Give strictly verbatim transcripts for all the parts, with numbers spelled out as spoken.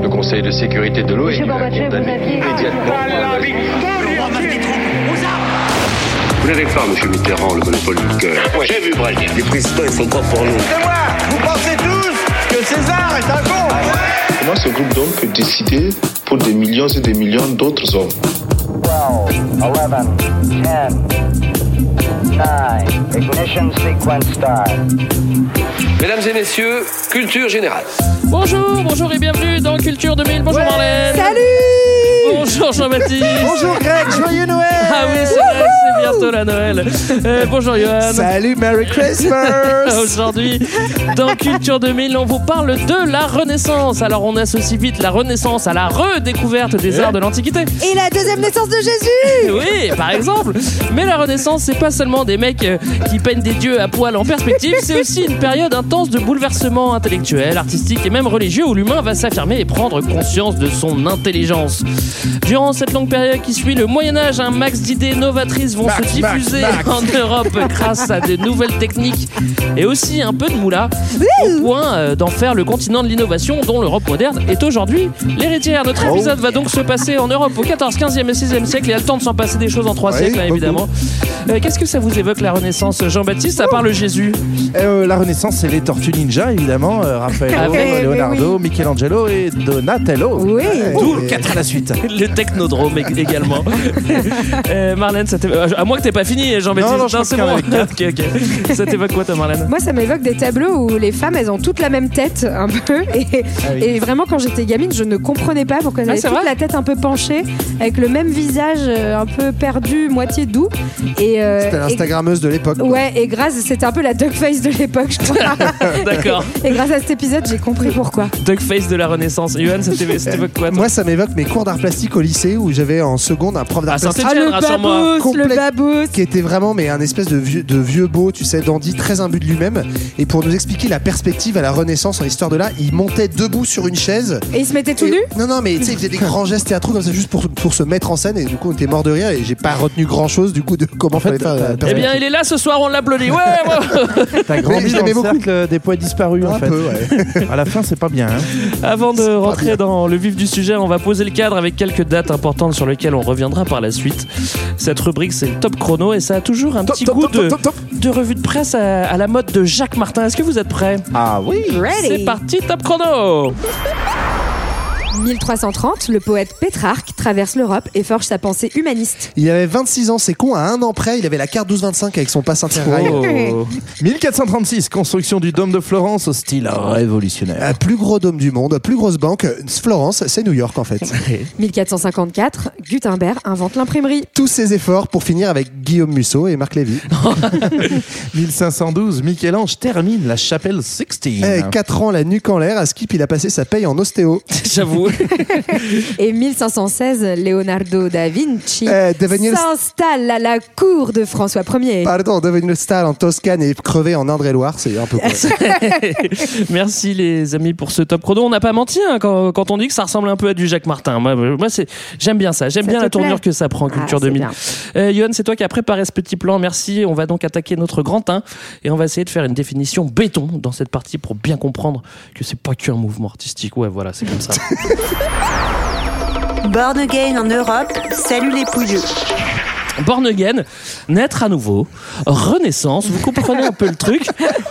Le Conseil de sécurité de l'O N U a condamné immédiatement. Vous n'avez pas, monsieur Mitterrand, le monopole du cœur. Ouais. J'ai vu Brel. Les présidents, ils sont quoi pour nous? C'est moi. Vous pensez tous que César est un con? Ah ouais. Comment ce groupe d'hommes peut décider pour des millions et des millions d'autres hommes? dix, neuf, ignition sequence start. Mesdames et messieurs, culture générale. Bonjour, bonjour et bienvenue dans Culture deux mille. Bonjour, ouais. Marlène. Salut. Bonjour Jean-Baptiste. Bonjour Greg, joyeux Noël. Ah oui, c'est vrai, c'est bientôt la Noël. Euh, bonjour Johan. Salut, Merry Christmas. Aujourd'hui, dans Culture deux mille, on vous parle de la Renaissance. Alors on associe vite la Renaissance à la redécouverte des arts de l'Antiquité. Et la deuxième naissance de Jésus. Oui, par exemple. Mais la Renaissance, c'est pas seulement des mecs qui peignent des dieux à poil en perspective, c'est aussi une période intense de bouleversement intellectuel, artistique et même religieux où l'humain va s'affirmer et prendre conscience de son intelligence. Durant cette longue période qui suit le Moyen-Âge, un max d'idées novatrices vont back, se diffuser back, back. en Europe grâce à de nouvelles techniques et aussi un peu de moula, au point d'en faire le continent de l'innovation dont l'Europe moderne est aujourd'hui l'héritière. Notre épisode oh. va donc se passer en Europe au quatorzième, quinzième et seizième siècle et a le temps de s'en passer des choses en trois ouais, siècles, beaucoup. évidemment. Euh, qu'est-ce que ça vous évoque la Renaissance, Jean-Baptiste, à part le Jésus? euh, La Renaissance, c'est les Tortues Ninja, évidemment. Euh, Raphaël, okay, Leonardo, oui. Michel-Angelo et Donatello. Oui. D'où le quatre à la suite. Le Technodrome également. euh, Marlène, ça t'évoque... à moins que t'aies pas fini, Jean-Baptiste. Non, non, non, c'est bon. Okay, okay. Ça t'évoque quoi, toi, Marlène? Moi, ça m'évoque des tableaux où les femmes, elles ont toutes la même tête, un peu. Et, ah oui. et vraiment, quand j'étais gamine, je ne comprenais pas pourquoi elles avaient ah, toute la tête un peu penchée, avec le même visage un peu perdu, moitié doux. Et, euh, c'était l'Instagrammeuse et... de l'époque. Quoi. Ouais, et grâce, c'était un peu la duckface de l'époque, je crois. D'accord. Et grâce à cet épisode, j'ai compris pourquoi. Duckface de la Renaissance. Yoann, ça t'évoque quoi, toi? Moi, ça m'évoque mes cours d'art plastique au lycée où j'avais en seconde un prof d'art ah, plastique. Ah, le babousse, complet, le babousse. Qui était vraiment, mais un espèce de vieux, de vieux beau, tu sais, dandy, très imbu de lui-même. Et pour nous expliquer la perspective à la Renaissance en histoire de l'art, il montait debout sur une chaise. Et il se mettait tout et... nu? Non, non, mais tu sais, il faisait des grands gestes théâtraux comme ça juste pour, pour se mettre en scène. Et du coup, on était mort de rire et j'ai pas retenu grand-chose du coup de comment fallait faire. Euh, eh bien, il est là ce soir, on l'applaudit. Ouais, ouais. T'as grandi dans le cercle des poètes disparus, en fait. Un peu, ouais. À la fin, c'est pas bien. Hein. Avant de c'est rentrer dans le vif du sujet, on va poser le cadre avec quelques dates importantes sur lesquelles on reviendra par la suite. Cette rubrique, c'est le top chrono et ça a toujours un top, petit top, goût top, de, top, top, top. de revue de presse à, à la mode de Jacques Martin. Est-ce que vous êtes prêts? Ah oui. Ready. C'est parti, top chrono. mille trois cent trente, le poète Pétrarque traverse l'Europe et forge sa pensée humaniste. Il avait vingt-six ans, c'est con, à un an près, il avait la carte douze vingt-cinq avec son passe interrail. Oh. mille quatre cent trente-six, construction du dôme de Florence au style révolutionnaire. Un plus gros dôme du monde, plus grosse banque, Florence, c'est New York en fait. mille quatre cent cinquante-quatre, Gutenberg invente l'imprimerie. Tous ses efforts pour finir avec Guillaume Musso et Marc Lévy. mille cinq cent douze, Michel-Ange termine la chapelle Sixtine. quatre ans la nuque en l'air, à Skip il a passé sa paye en ostéo. J'avoue. Et mille cinq cent seize, Leonardo da Vinci euh, s'installe le... à la cour de François Ier. Pardon, devenu star en Toscane et crevé en Indre-et-Loire, c'est un peu cool. Merci les amis pour ce top chrono. On n'a pas menti hein, quand, quand on dit que ça ressemble un peu à du Jacques Martin. Moi, moi c'est, j'aime bien ça, j'aime ça bien la tournure que ça prend, Culture ah, deux mille. Euh, Yoann, c'est toi qui as préparé ce petit plan, merci. On va donc attaquer notre grand teint et on va essayer de faire une définition béton dans cette partie pour bien comprendre que c'est pas qu'un mouvement artistique. Ouais, voilà, c'est comme ça. Born again en Europe, salut les pouilleux. Born again, naître à nouveau, Renaissance, vous comprenez un peu le truc.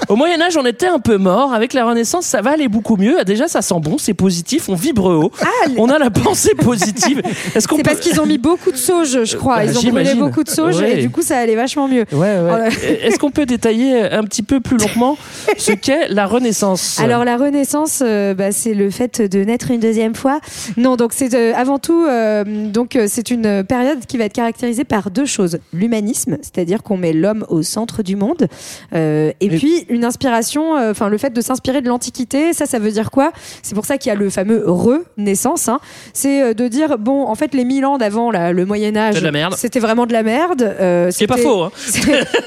Au Moyen-Âge, on était un peu mort. Avec la Renaissance, ça va aller beaucoup mieux. Déjà, ça sent bon, c'est positif, on vibre haut. Ah, on a la pensée positive. Est-ce qu'on c'est peut... parce qu'ils ont mis beaucoup de sauge, je crois. Bah, Ils ont j'imagine. brûlé beaucoup de sauge ouais. et du coup, ça allait vachement mieux. Ouais, ouais. Alors... Est-ce qu'on peut détailler un petit peu plus longuement ce qu'est la Renaissance? Alors, la Renaissance, euh, bah, c'est le fait de naître une deuxième fois. Non, donc c'est euh, avant tout, euh, donc, c'est une période qui va être caractérisée par deux choses. L'humanisme, c'est-à-dire qu'on met l'homme au centre du monde, euh, et Mais... puis une inspiration, enfin euh, le fait de s'inspirer de l'Antiquité, ça, ça veut dire quoi? C'est pour ça qu'il y a le fameux renaissance, hein. C'est euh, de dire, bon, en fait, les mille ans d'avant, là, le Moyen-Âge, c'était vraiment de la merde. Euh, c'est pas faux, hein.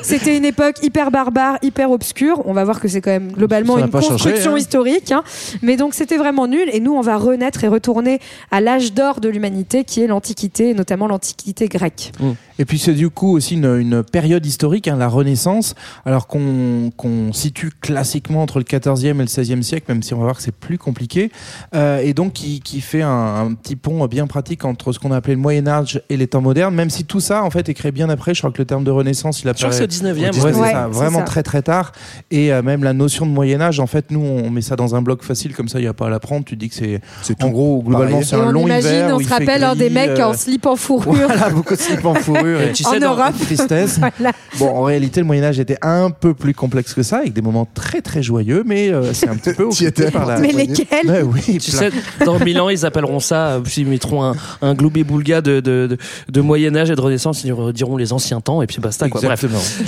C'était une époque hyper barbare, hyper obscure. On va voir que c'est quand même globalement une construction changé, hein. historique, hein. Mais donc, c'était vraiment nul, et nous, on va renaître et retourner à l'âge d'or de l'humanité, qui est l'Antiquité, notamment l'Antiquité grecque. Mmh. Et puis c'est du coup aussi une, une période historique, hein, la Renaissance, alors qu'on, qu'on situe classiquement entre le quatorzième et le seizième siècle, même si on va voir que c'est plus compliqué, euh, et donc qui, qui fait un, un petit pont bien pratique entre ce qu'on a appelé le Moyen-Âge et les temps modernes, même si tout ça en fait est créé bien après. Je crois que le terme de Renaissance, il apparaît au dix-neuvième, ouais, c'est ça, vraiment très très tard, et euh, même la notion de Moyen-Âge, en fait nous on met ça dans un bloc facile, comme ça il n'y a pas à l'apprendre, tu dis que c'est, c'est en gros globalement pareil. C'est un long imagine, hiver, on se rappelle un des mecs euh... en slip en fourrure, voilà, beaucoup de slip en fourrure et tu sais, en dans Europe, tristesse. Voilà. Bon, en réalité le Moyen-Âge était un peu plus complexe que ça, avec des moments très très joyeux, mais euh, c'est un petit peu occupé par la... Mais lesquels? Bah, oui, tu sais, dans mille ans ils appelleront ça, ils mettront un, un gloobie-boulga de, de, de, de Moyen-Âge et de Renaissance, ils diront les anciens temps et puis basta quoi. Bref.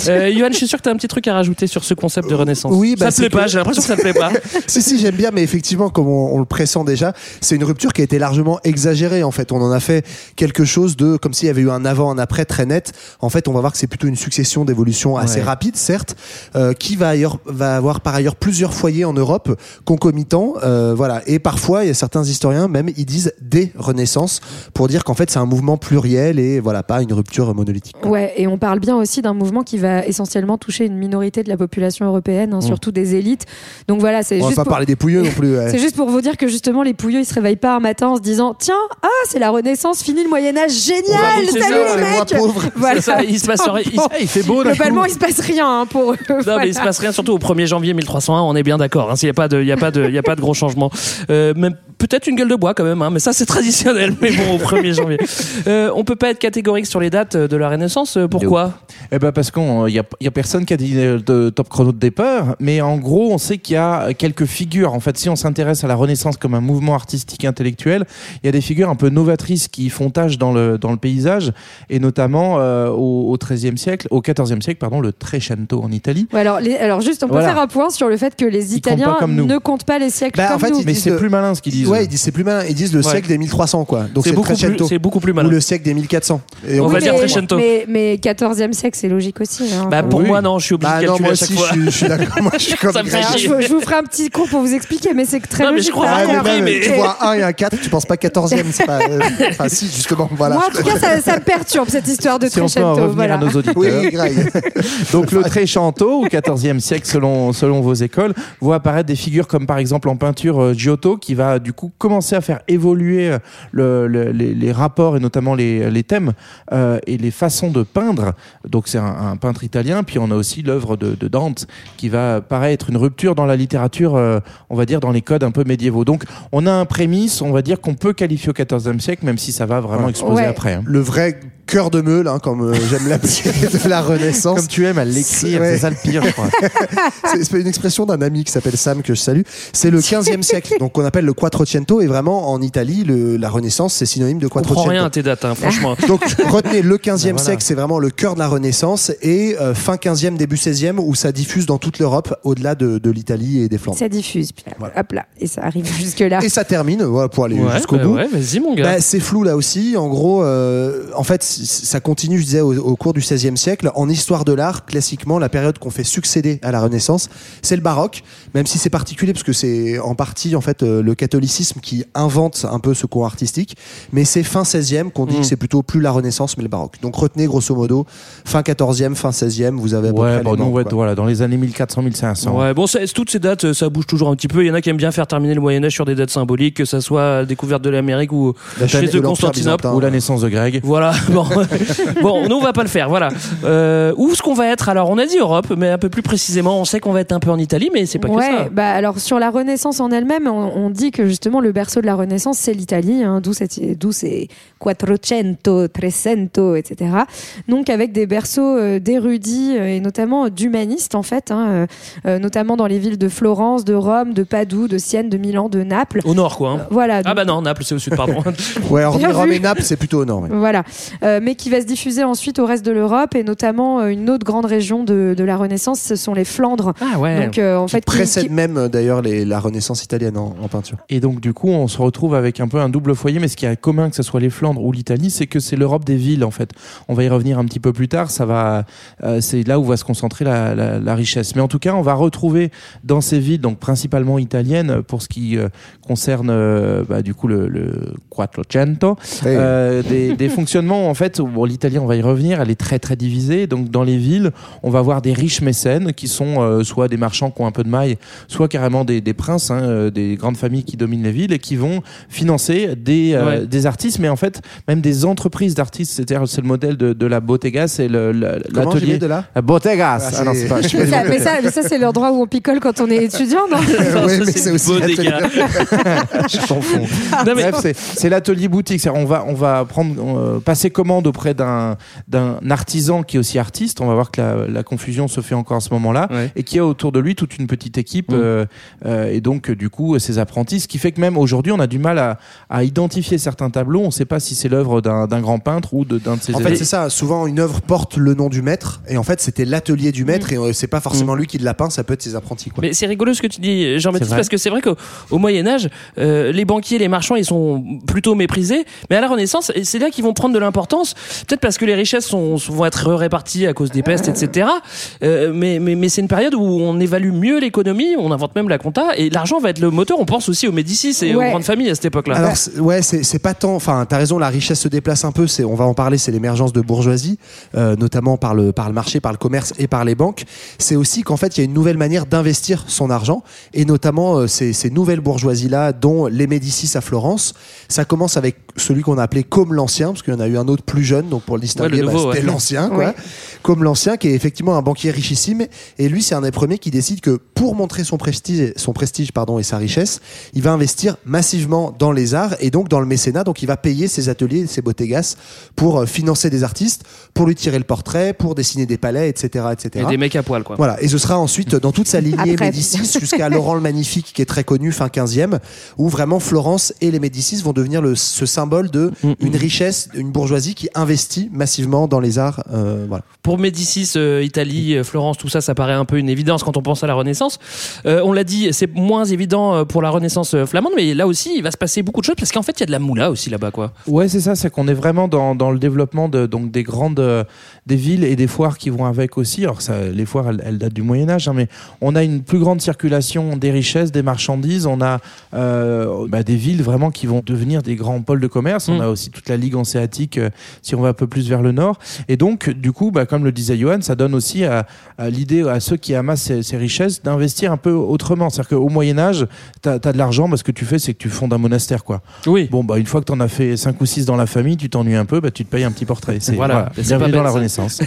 Euh, Yoann, je suis sûr que t'as un petit truc à rajouter sur ce concept de Renaissance. Oui, bah, ça te plaît que... pas, j'ai l'impression que ça te plaît pas. Si, si, j'aime bien, mais effectivement, comme on, on le pressent déjà, c'est une rupture qui a été largement exagérée, en fait. On en a fait quelque chose de, comme s'il y avait eu un avant, un après très net. En fait, on va voir que c'est plutôt une succession d'évolutions assez ouais. rapides, certes, euh, qui va, ailleurs, va avoir par ailleurs plusieurs foyers en Europe concomitants, euh, voilà. Et parfois, il y a certains historiens, même, ils disent des Renaissances pour dire qu'en fait, c'est un mouvement pluriel et voilà, pas une rupture monolithique. Ouais, et on parle bien aussi d'un mouvement qui va essentiellement toucher une minorité de la population européenne, hein, mmh. surtout des élites. Donc voilà, c'est on juste va pas pour... parler des pouilleux non plus. Ouais. C'est juste pour vous dire que justement les pouilleux ils se réveillent pas un matin en se disant tiens ah c'est la Renaissance, fini le Moyen Âge, génial, salut les mecs. Voilà. C'est ça, il se passe rien, il, il fait beau. Globalement il se passe rien hein, pour eux. Non voilà. Mais il se passe rien surtout au premier janvier mille trois cent un, on est bien d'accord. Hein, s'il y a pas de il y a pas de il y a pas de gros changements. Euh, même peut-être une gueule de bois quand même hein, mais ça c'est traditionnel. Mais bon au premier janvier. Euh, on peut pas être catégorique sur les dates de la Renaissance. Pourquoi ? Eh ben parce qu'on il y a il y a personne qui a dit de top chrono de départ, mais en gros on sait qu'il y a quelques figures. En fait, si on s'intéresse à la Renaissance comme un mouvement artistique intellectuel, il y a des figures un peu novatrices qui font tâche dans le dans le paysage, et notamment euh, au, au XIIIe siècle, au XIVe siècle pardon, le Trecento en Italie. Ouais, alors, les, alors juste on peut voilà. faire un point sur le fait que les Italiens comptent ne comptent pas les siècles bah, comme en fait, nous. Mais c'est de... plus malin ce qu'ils disent. Ouais, ils disent c'est plus malin. Ils disent le ouais. siècle des mille trois cents quoi. Donc c'est, c'est beaucoup Trecento, plus, c'est beaucoup plus malin. Ou le siècle des mille quatre cents. Et on, on va dire Trecento. Mais, mais quatorzième siècle c'est logique aussi. Hein. Bah pour oui. moi non, je suis obligé bah, de calculer non, moi à chaque aussi, fois. Je, je suis d'accord. Moi, je suis comme ça me fait chier. Je, je vous ferai un petit cours pour vous expliquer, mais c'est très non, logique. Mais je crois ah, mais vrai, mais... Tu vois un un et un quatre, tu penses pas quatorzième, c'est pas. Euh... Enfin si, justement, voilà. Moi en tout cas, ça, ça me perturbe cette histoire de si Trecento. On peut en voilà. à nos auditeurs. Oui, donc le Trecento au quatorzième siècle, selon selon vos écoles, voit apparaître des figures comme par exemple en peinture Giotto, qui va du coup commencer à faire évoluer le, le, les, les rapports et notamment les les thèmes euh, et les façons de peindre. Donc c'est un, un peintre italien. Puis on a aussi l'œuvre de, de Dante, qui va paraître une rupture dans la littérature, euh, on va dire dans les codes un peu médiévaux. Donc on a un prémisse, on va dire qu'on peut qualifier au quatorzième siècle, même si ça va vraiment exploser ouais. après. Hein. Le vrai cœur de meule, hein, comme euh, j'aime l'appeler, de la Renaissance. Comme tu aimes à l'écrire, c'est, ouais. c'est ça le pire, je crois. c'est, c'est une expression d'un ami qui s'appelle Sam, que je salue. C'est le quinzième siècle, donc qu'on appelle le Quattrocento, et vraiment, en Italie, le, la Renaissance, c'est synonyme de Quattrocento. On comprend rien à tes dates, hein, franchement. Donc, retenez, le quinzième ben, voilà. siècle, c'est vraiment le cœur de la Renaissance, et euh, fin quinzième, début seizième, où ça diffuse dans toute l'Europe, au-delà de, de l'Italie et des Flandres. Ça diffuse, puis là, voilà. hop là, et ça arrive jusque-là. Et ça termine, voilà, pour aller ouais, jusqu'au bah, bout. Ouais, vas-y, mon gars. Bah, c'est flou, là aussi. En gros, euh, en fait, ça continue, je disais, au, au cours du seizième siècle. En histoire de l'art, classiquement, la période qu'on fait succéder à la Renaissance, c'est le baroque, même si c'est particulier parce que c'est en partie en fait euh, le catholicisme qui invente un peu ce courant artistique, mais c'est fin seizième qu'on dit mmh. que c'est plutôt plus la Renaissance mais le baroque. Donc retenez grosso modo fin quatorzième, fin seizième, vous avez à peu ouais, près bon, les non, membres, ouais, voilà, dans les années mille quatre cents mille cinq cents. Ouais, bon, c'est, toutes ces dates ça bouge toujours un petit peu, il y en a qui aiment bien faire terminer le Moyen-Âge sur des dates symboliques, que ça soit la découverte de l'Amérique ou la chute de Constantinople ou la naissance de Greg. Voilà. Bon. bon, nous on va pas le faire, voilà. Euh, où est-ce qu'on va être ? Alors on a dit Europe, mais un peu plus précisément, on sait qu'on va être un peu en Italie, mais c'est pas ouais, que ça. Bah alors sur la Renaissance en elle-même, on, on dit que justement le berceau de la Renaissance c'est l'Italie, hein, d'où, c'est, d'où c'est Quattrocento, Trecento, et cetera. Donc avec des berceaux d'érudits et notamment d'humanistes en fait, hein, euh, notamment dans les villes de Florence, de Rome, de Padoue, de Sienne, de Milan, de Naples. Au nord quoi. Hein. Euh, voilà. Donc... Ah bah non, Naples c'est au sud, pardon. ouais, hormis Rome et Naples c'est plutôt au nord. Ouais. Voilà. Euh, mais qui va se diffuser ensuite au reste de l'Europe et notamment euh, une autre grande région de, de la Renaissance, ce sont les Flandres. Ah ouais. Donc euh, en fait, précède qui... même d'ailleurs les, la Renaissance italienne en, en peinture. Et donc du coup, on se retrouve avec un peu un double foyer, mais ce qui est commun que ce soit les Flandres ou l'Italie, c'est que c'est l'Europe des villes en fait. On va y revenir un petit peu plus tard. Ça va, euh, c'est là où va se concentrer la, la, la richesse. Mais en tout cas, on va retrouver dans ces villes, donc principalement italiennes, pour ce qui euh, concerne euh, bah, du coup le, le Quattrocento, hey. euh, des, des fonctionnements en fait fait, bon, l'Italie, on va y revenir, elle est très très divisée. Donc dans les villes, on va voir des riches mécènes qui sont euh, soit des marchands qui ont un peu de maille, soit carrément des, des princes, hein, des grandes familles qui dominent les villes et qui vont financer des, euh, ouais. des artistes, mais en fait même des entreprises d'artistes. C'est-à-dire c'est le modèle de, de la Bottega, c'est le, la, Comment l'atelier. J'ai mis de là la Bottega. Ah, ah, non, c'est pas, je mais, ça, mais, ça, mais ça, c'est l'endroit où on picole quand on est étudiant, non euh, ouais, mais c'est, c'est aussi Bottega. Je t'en fous. Non, mais... Bref, c'est, c'est l'atelier boutique. C'est-à-dire on va on va prendre on, euh, passer commande auprès d'un d'un artisan qui est aussi artiste. On va voir que la, la confusion se fait encore à ce moment-là, ouais. et qui a autour de lui toute une petite équipe, mmh. euh, euh, et donc du coup ses apprentis. Ce qui fait que même aujourd'hui, on a du mal à, à identifier certains tableaux. On ne sait pas si c'est l'œuvre d'un, d'un grand peintre ou de, d'un de ses. En élèves. Fait, c'est ça. Souvent, une œuvre porte le nom du maître, et en fait, c'était l'atelier du maître, mmh. et c'est pas forcément mmh. lui qui l'a peint. Ça peut être ses apprentis. Quoi. Mais c'est rigolo ce que tu dis, Jean-Baptiste, parce que c'est vrai qu'au au Moyen Âge, euh, les banquiers, les marchands, ils sont plutôt méprisés. Mais à la Renaissance, c'est là qu'ils vont prendre de l'importance. Peut-être parce que les richesses sont, vont être réparties à cause des pestes, et cetera. Euh, mais, mais, mais c'est une période où on évalue mieux l'économie, on invente même la compta, et l'argent va être le moteur. On pense aussi aux Médicis et ouais. aux grandes familles à cette époque-là. Alors, c'est, ouais, c'est, c'est pas tant. Enfin, t'as raison, la richesse se déplace un peu. C'est, on va en parler. C'est l'émergence de bourgeoisie, euh, notamment par le, par le marché, par le commerce et par les banques. C'est aussi qu'en fait, il y a une nouvelle manière d'investir son argent, et notamment euh, ces, ces nouvelles bourgeoisies-là, dont les Médicis à Florence. Ça commence avec celui qu'on a appelé Comme l'Ancien, parce qu'il y en a eu un autre plus jeune, donc pour le distinguer, ouais, le nouveau, bah, c'était ouais. l'Ancien, quoi. Ouais. Comme l'Ancien, qui est effectivement un banquier richissime, et lui, c'est un des premiers qui décide que pour montrer son prestige, son prestige pardon, et sa richesse, il va investir massivement dans les arts et donc dans le mécénat. Donc il va payer ses ateliers, ses bottegas pour financer des artistes, pour lui tirer le portrait, pour dessiner des palais, et cetera, et cetera. Et des mecs à poil, quoi. Voilà. Et ce sera ensuite dans toute sa lignée Médicis jusqu'à Laurent le Magnifique, qui est très connu, fin quinzième, où vraiment Florence et les Médicis vont devenir le, ce symbole de mmh, une mmh. richesse, une bourgeoisie qui investit massivement dans les arts. Euh, voilà. Pour Médicis, euh, Italie, Florence, tout ça, ça paraît un peu une évidence quand on pense à la Renaissance. Euh, on l'a dit, c'est moins évident pour la Renaissance flamande, mais là aussi, il va se passer beaucoup de choses parce qu'en fait, il y a de la moula aussi là-bas, quoi. Ouais, c'est ça, c'est qu'on est vraiment dans, dans le développement de, donc des grandes euh, des villes et des foires qui vont avec aussi. Alors ça, les foires, elles, elles datent du Moyen Âge, hein, mais on a une plus grande circulation des richesses, des marchandises. On a euh, bah, des villes vraiment qui vont devenir des grands pôles de commerce. Mmh. On a aussi toute la Ligue hanséatique euh, si on va un peu plus vers le nord. Et donc, du coup, bah, comme le disait Johan, ça donne aussi à, à l'idée à ceux qui amassent ces, ces richesses d'investir un peu autrement. C'est-à-dire qu'au Moyen-Âge, t'as, t'as de l'argent, bah, ce que tu fais, c'est que tu fondes un monastère, quoi. Oui. Bon, bah, une fois que t'en as fait cinq ou six dans la famille, tu t'ennuies un peu, bah, tu te payes un petit portrait. C'est, voilà. Voilà. C'est pas bête, dans la ça. Renaissance.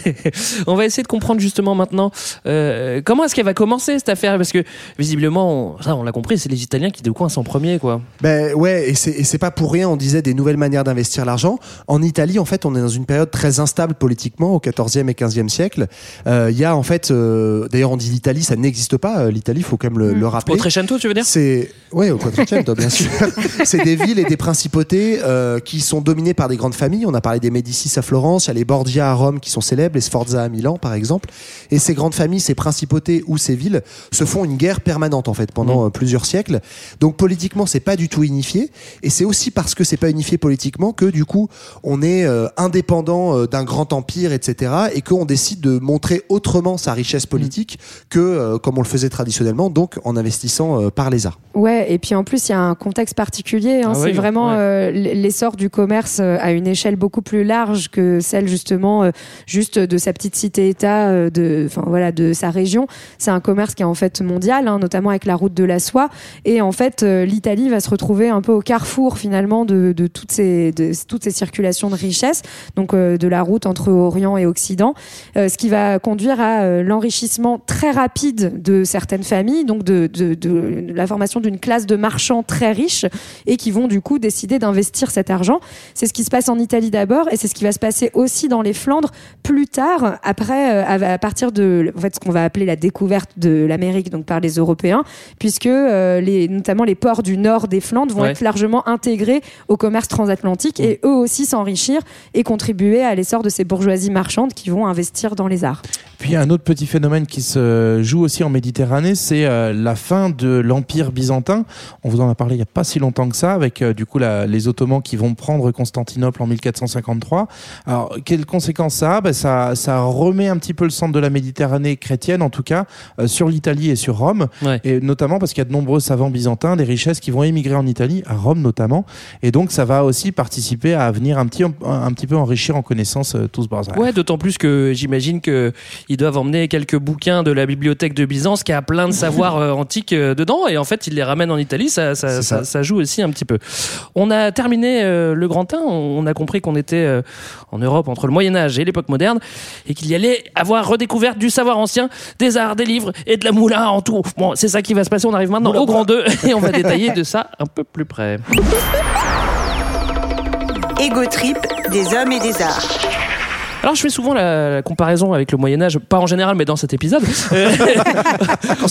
On va essayer de comprendre justement maintenant euh, comment est-ce qu'elle va commencer cette affaire, parce que visiblement, on, ça, on l'a compris, c'est les Italiens qui décoincent en premier, quoi. Ben ouais, et c'est, et c'est pas pour rien, on disait des nouvelles manières d'investir l'argent. En Italie, en fait, on est dans une période très instable politiquement au quatorzième et quinzième siècle. Il euh, y a en fait, euh, d'ailleurs, on dit l'Italie, ça n'existe pas. Euh, L'Italie, il faut quand même le, mmh. le rappeler. Au Trecento, tu veux dire ? C'est ouais, au Quattrocento, bien sûr. C'est des villes et des principautés euh, qui sont dominées par des grandes familles. On a parlé des Médicis à Florence, il y a les Borgia à Rome qui sont célèbres, les Sforza à Milan, par exemple. Et ces grandes familles, ces principautés ou ces villes se font une guerre permanente en fait pendant mmh. plusieurs siècles. Donc politiquement, c'est pas du tout unifié. Et c'est aussi parce que c'est pas unifié politiquement que du coup on est euh, indépendant euh, d'un grand empire, etc., et qu'on décide de montrer autrement sa richesse politique que euh, comme on le faisait traditionnellement, donc en investissant euh, par les arts. Ouais, et puis en plus il y a un contexte particulier, hein, ah c'est oui, vraiment ouais. euh, l'essor du commerce euh, à une échelle beaucoup plus large que celle justement euh, juste de sa petite cité-état, euh, de, enfin voilà, de sa région. C'est un commerce qui est en fait mondial, hein, notamment avec la route de la soie, et en fait euh, l'Italie va se retrouver un peu au carrefour finalement de, de toutes ces de, toutes ces circulations de richesses, donc euh, de la route entre Orient et Occident, euh, ce qui va conduire à euh, l'enrichissement très rapide de certaines familles, donc de, de, de, de la formation d'une classe de marchands très riches et qui vont du coup décider d'investir cet argent. C'est ce qui se passe en Italie d'abord, et c'est ce qui va se passer aussi dans les Flandres plus tard, après, euh, à partir de en fait, ce qu'on va appeler la découverte de l'Amérique, donc par les Européens, puisque euh, les, notamment les ports du nord des Flandres vont ouais. être largement intégrés au commerce transatlantique et eux aussi s'enrichir et contribuer à l'essor de ces bourgeoisies marchandes qui vont investir dans les arts. Puis il y a un autre petit phénomène qui se joue aussi en Méditerranée, c'est la fin de l'Empire byzantin, byzantin. On vous en a parlé il n'y a pas si longtemps que ça, avec euh, du coup la, les Ottomans qui vont prendre Constantinople en mille quatre cent cinquante-trois. Alors, quelles conséquences ça a? Ben, ça, ça remet un petit peu le centre de la Méditerranée chrétienne, en tout cas, euh, sur l'Italie et sur Rome, ouais. Et notamment parce qu'il y a de nombreux savants byzantins, des richesses qui vont émigrer en Italie, à Rome notamment, et donc ça va aussi participer à venir un petit, un, un petit peu enrichir en connaissances euh, tout ce bazar. Ouais, d'autant plus que j'imagine qu'ils doivent emmener quelques bouquins de la bibliothèque de Byzance qui a plein de savoirs euh, antiques euh, dedans, et en fait ils les ramènent en Italie, ça, ça, ça, ça. ça joue aussi un petit peu. On a terminé euh, le Grand Tin, on, on a compris qu'on était euh, en Europe entre le Moyen-Âge et l'époque moderne, et qu'il y allait avoir redécouverte du savoir ancien, des arts, des livres et de la moula en tout. Bon, c'est ça qui va se passer, on arrive maintenant moula au Grand deux et on va détailler de ça un peu plus près. Égotrip des hommes et des arts. Alors je fais souvent la, la comparaison avec le Moyen-Âge, pas en général mais dans cet épisode. Euh,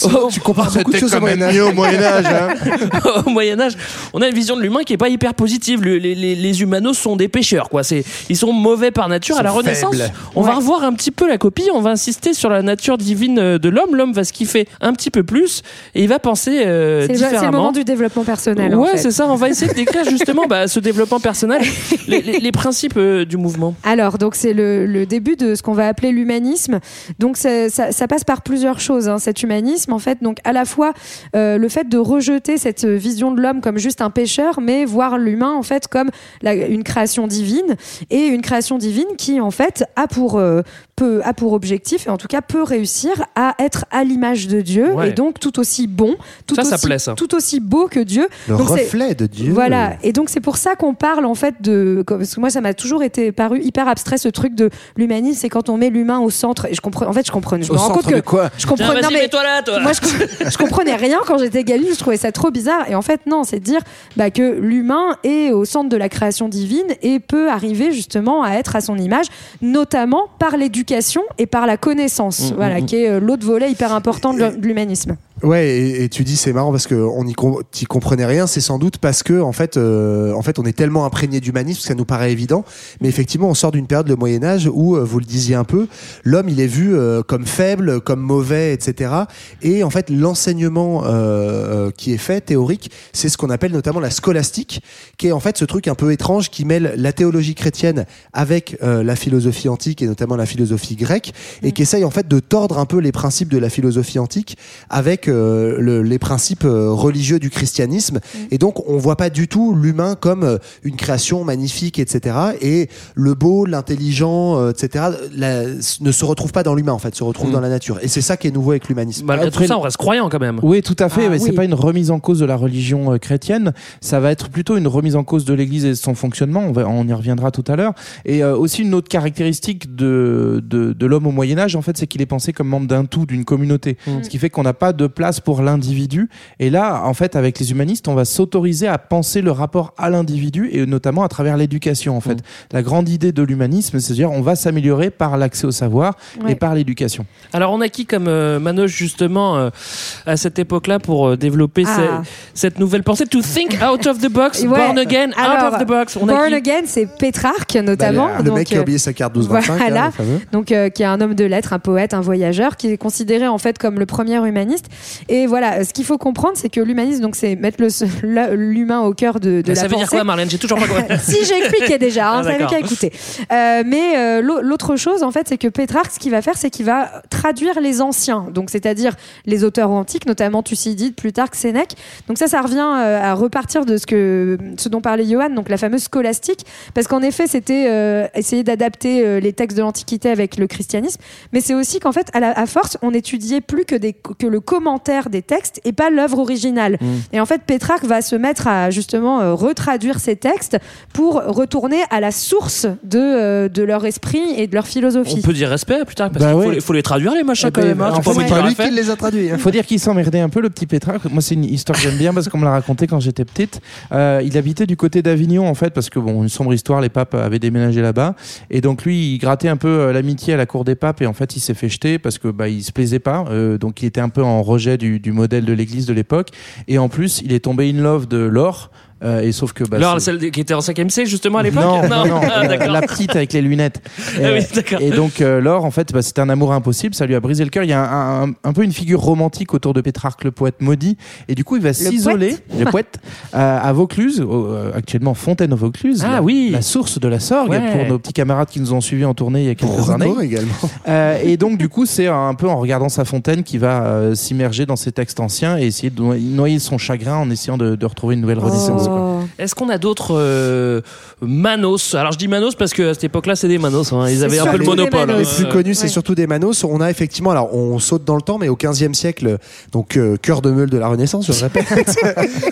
oh, tu compares beaucoup de choses au Moyen-Âge. Au Moyen-Âge, hein. Au Moyen-Âge, on a une vision de l'humain qui est pas hyper positive. Le, les, les, les humanos sont des pêcheurs, quoi. C'est, ils sont mauvais par nature. À la Renaissance, faibles. On ouais. va revoir un petit peu la copie, on va insister sur la nature divine de l'homme. L'homme va se kiffer un petit peu plus et il va penser euh, c'est différemment. C'est le moment du développement personnel. Ouais, en fait. C'est ça, on va essayer de décrire justement bah, ce développement personnel, les, les, les principes euh, du mouvement. Alors, donc c'est le le début de ce qu'on va appeler l'humanisme. Donc ça, ça, ça passe par plusieurs choses, hein, cet humanisme en fait. Donc à la fois euh, le fait de rejeter cette vision de l'homme comme juste un pécheur, mais voir l'humain en fait comme la, une création divine, et une création divine qui en fait a pour euh, peut, a pour objectif, et en tout cas peut réussir à être à l'image de Dieu, ouais. Et donc tout aussi bon, tout, ça, aussi, ça plaît, ça. Tout aussi beau que Dieu. Le donc, reflet c'est, de Dieu. Voilà. Et donc c'est pour ça qu'on parle en fait de, parce que moi ça m'a toujours été paru hyper abstrait ce truc de l'humanisme, c'est quand on met l'humain au centre. Et je comprends. En fait, je comprends. Je au me rends compte que quoi je comprends. Tiens, non mais toi là, toi. Moi, je, je comprenais rien quand j'étais gamine. Je trouvais ça trop bizarre. Et en fait, non, c'est de dire bah, que l'humain est au centre de la création divine et peut arriver justement à être à son image, notamment par l'éducation et par la connaissance. Mmh, voilà, mmh. Qui est l'autre volet hyper important de l'humanisme. Ouais, et, et tu dis c'est marrant parce que on y com- t'y comprenait rien. C'est sans doute parce que en fait, euh, en fait, on est tellement imprégné d'humanisme que ça nous paraît évident. Mais effectivement, on sort d'une période le Moyen Âge où, vous le disiez un peu, l'homme il est vu euh, comme faible, comme mauvais, et cetera. Et en fait, l'enseignement euh, qui est fait, théorique, c'est ce qu'on appelle notamment la scolastique, qui est en fait ce truc un peu étrange qui mêle la théologie chrétienne avec euh, la philosophie antique et notamment la philosophie grecque, et qui essaye en fait de tordre un peu les principes de la philosophie antique avec euh, le, les principes religieux du christianisme. Et donc, on voit pas du tout l'humain comme une création magnifique, et cetera. Et le beau, l'intelligent, et cetera, la, ne se retrouve pas dans l'humain en fait, se retrouve mmh. dans la nature. Et c'est ça qui est nouveau avec l'humanisme. Malgré tout ça, on reste croyant quand même. Oui, tout à fait. Ah, mais oui. C'est pas une remise en cause de la religion euh, chrétienne. Ça va être plutôt une remise en cause de l'Église et de son fonctionnement. On, va, on y reviendra tout à l'heure. Et euh, aussi une autre caractéristique de, de, de l'homme au Moyen Âge, en fait, c'est qu'il est pensé comme membre d'un tout, d'une communauté. Mmh. Ce qui fait qu'on n'a pas de place pour l'individu. Et là, en fait, avec les humanistes, on va s'autoriser à penser le rapport à l'individu et notamment à travers l'éducation. En fait, mmh. la grande idée de l'humanisme, c'est-à-dire on va s'améliorer par l'accès au savoir ouais. et par l'éducation. Alors on a qui comme euh, Manos justement euh, à cette époque-là pour euh, développer ah. ce, cette nouvelle pensée, to think out of the box, ouais. born again, alors, out of the box. On born again, c'est Pétrarque notamment. Bah, le, le donc, mec qui a oublié sa carte douze vingt-cinq. Voilà, hein, donc euh, qui est un homme de lettres, un poète, un voyageur, qui est considéré en fait comme le premier humaniste. Et voilà, ce qu'il faut comprendre, c'est que l'humanisme, donc c'est mettre le, le, l'humain au cœur de, de la pensée. Ça veut dire quoi, Marlène? J'ai toujours pas compris. Si j'expliquais déjà, hein, ah, vous n'avez qu'à écouter. Euh, mais Euh, l'autre chose en fait, c'est que Pétrarque, ce qu'il va faire, c'est qu'il va traduire les anciens, donc c'est-à-dire les auteurs antiques, notamment Thucydide, Plutarque, Sénèque. Donc ça ça revient euh, à repartir de ce que ce dont parlait Johan, donc la fameuse scolastique, parce qu'en effet c'était euh, essayer d'adapter euh, les textes de l'Antiquité avec le christianisme, mais c'est aussi qu'en fait à, la, à force on étudiait plus que, des, que le commentaire des textes et pas l'œuvre originale. Mmh. Et en fait Pétrarque va se mettre à justement euh, retraduire ces textes pour retourner à la source de, euh, de leur leur esprit et de leur philosophie. On peut dire respect plus tard, parce bah qu'il ouais. faut, les, faut les traduire les machins quand même. C'est pas, pas lui qui les a traduits. Il faut dire qu'il s'emmerdait un peu le petit Pétrarque. Moi c'est une histoire que j'aime bien parce qu'on me l'a raconté quand j'étais petite. Euh, il habitait du côté d'Avignon en fait, parce que bon, une sombre histoire, les papes avaient déménagé là-bas, et donc lui il grattait un peu l'amitié à la cour des papes, et en fait il s'est fait jeter parce que bah il se plaisait pas, euh, donc il était un peu en rejet du, du modèle de l'Église de l'époque, et en plus il est tombé in love de l'or. Euh, et sauf que bah, alors, celle qui était en cinquième C justement à l'époque, non, non, non, non. Euh, la petite avec les lunettes et, ah oui, et donc euh, Laure en fait bah, c'était un amour impossible, ça lui a brisé le cœur. Il y a un, un, un peu une figure romantique autour de Pétrarque le poète maudit, et du coup il va s'isoler le poète euh, à Vaucluse, euh, actuellement Fontaine-Vaucluse, ah, la, oui. la source de la Sorgue, ouais. pour nos petits camarades qui nous ont suivis en tournée il y a quelques pour années également. Euh, et donc du coup c'est un peu en regardant sa fontaine qu'il va euh, s'immerger dans ses textes anciens et essayer de noyer son chagrin en essayant de, de retrouver une nouvelle renaissance. Oh. Est-ce qu'on a d'autres euh, Manos? Alors je dis Manos parce que à cette époque-là, c'est des Manos. Hein. Ils avaient un peu le monopole. Les plus connus, c'est ouais. surtout des Manos. On a effectivement, alors on saute dans le temps, mais au quinzième siècle, donc euh, cœur de meule de la Renaissance, je le répète.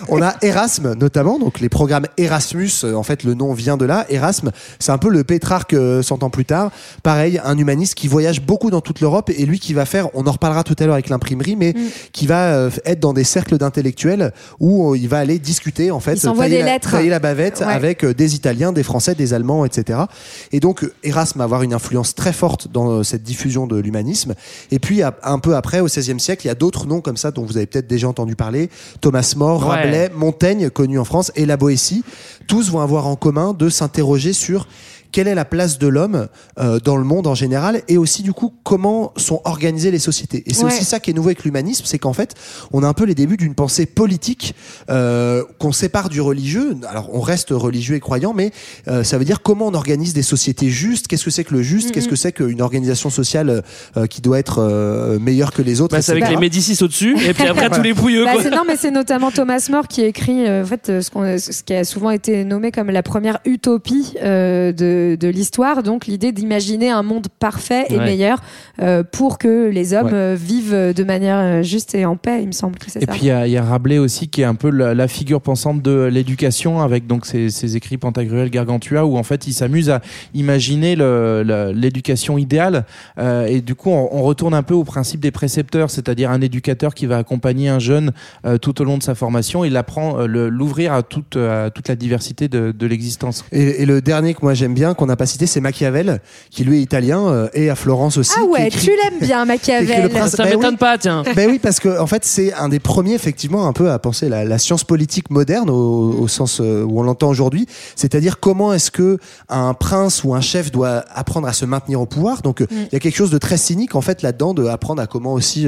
On a Erasme notamment, donc les programmes Erasmus. En fait, le nom vient de là. Erasme, c'est un peu le Pétrarque euh, cent ans plus tard. Pareil, un humaniste qui voyage beaucoup dans toute l'Europe et lui qui va faire. On en reparlera tout à l'heure avec l'imprimerie, mais mm. qui va euh, être dans des cercles d'intellectuels où euh, il va aller discuter en fait. Envoie des lettres, tailler la bavette ouais. avec des Italiens, des Français, des Allemands, et cetera. Et donc Erasme va avoir une influence très forte dans cette diffusion de l'humanisme. Et puis un peu après, au seizième siècle, il y a d'autres noms comme ça dont vous avez peut-être déjà entendu parler: Thomas More, ouais. Rabelais, Montaigne, connu en France, et la Boétie. Tous vont avoir en commun de s'interroger sur quelle est la place de l'homme euh, dans le monde en général, et aussi du coup comment sont organisées les sociétés. Et c'est ouais. aussi ça qui est nouveau avec l'humanisme, c'est qu'en fait on a un peu les débuts d'une pensée politique euh, qu'on sépare du religieux. Alors on reste religieux et croyant, mais euh, ça veut dire comment on organise des sociétés justes. Qu'est-ce que c'est que le juste? Qu'est-ce que c'est qu'une organisation sociale euh, qui doit être euh, meilleure que les autres? Bah, c'est avec bah, les Médicis au-dessus et puis après tous les pouilleux. Bah, non mais c'est notamment Thomas More qui écrit euh, en fait ce, qu'on, ce qui a souvent été nommé comme la première utopie euh, de de l'histoire, donc l'idée d'imaginer un monde parfait et ouais. meilleur euh, pour que les hommes ouais. euh, vivent de manière juste et en paix, il me semble que c'est et ça. Et puis il y, y a Rabelais aussi qui est un peu la, la figure pensante de l'éducation, avec donc ses, ses écrits Pantagruel, Gargantua, où en fait il s'amuse à imaginer le, le, l'éducation idéale euh, et du coup on, on retourne un peu au principe des précepteurs, c'est-à-dire un éducateur qui va accompagner un jeune euh, tout au long de sa formation et l'apprend, euh, le, l'ouvrir à toute, à toute la diversité de, de l'existence. Et, et le dernier que moi j'aime bien qu'on n'a pas cité, c'est Machiavel, qui lui est italien euh, et à Florence aussi. Ah ouais, écrit... tu l'aimes bien Machiavel. Prince... Ça bah m'étonne oui. pas, tiens. Ben bah oui, parce que en fait, c'est un des premiers effectivement un peu à penser la, la science politique moderne au, au sens où on l'entend aujourd'hui, c'est-à-dire comment est-ce que un prince ou un chef doit apprendre à se maintenir au pouvoir. Donc il mm. y a quelque chose de très cynique en fait là-dedans, de apprendre à comment aussi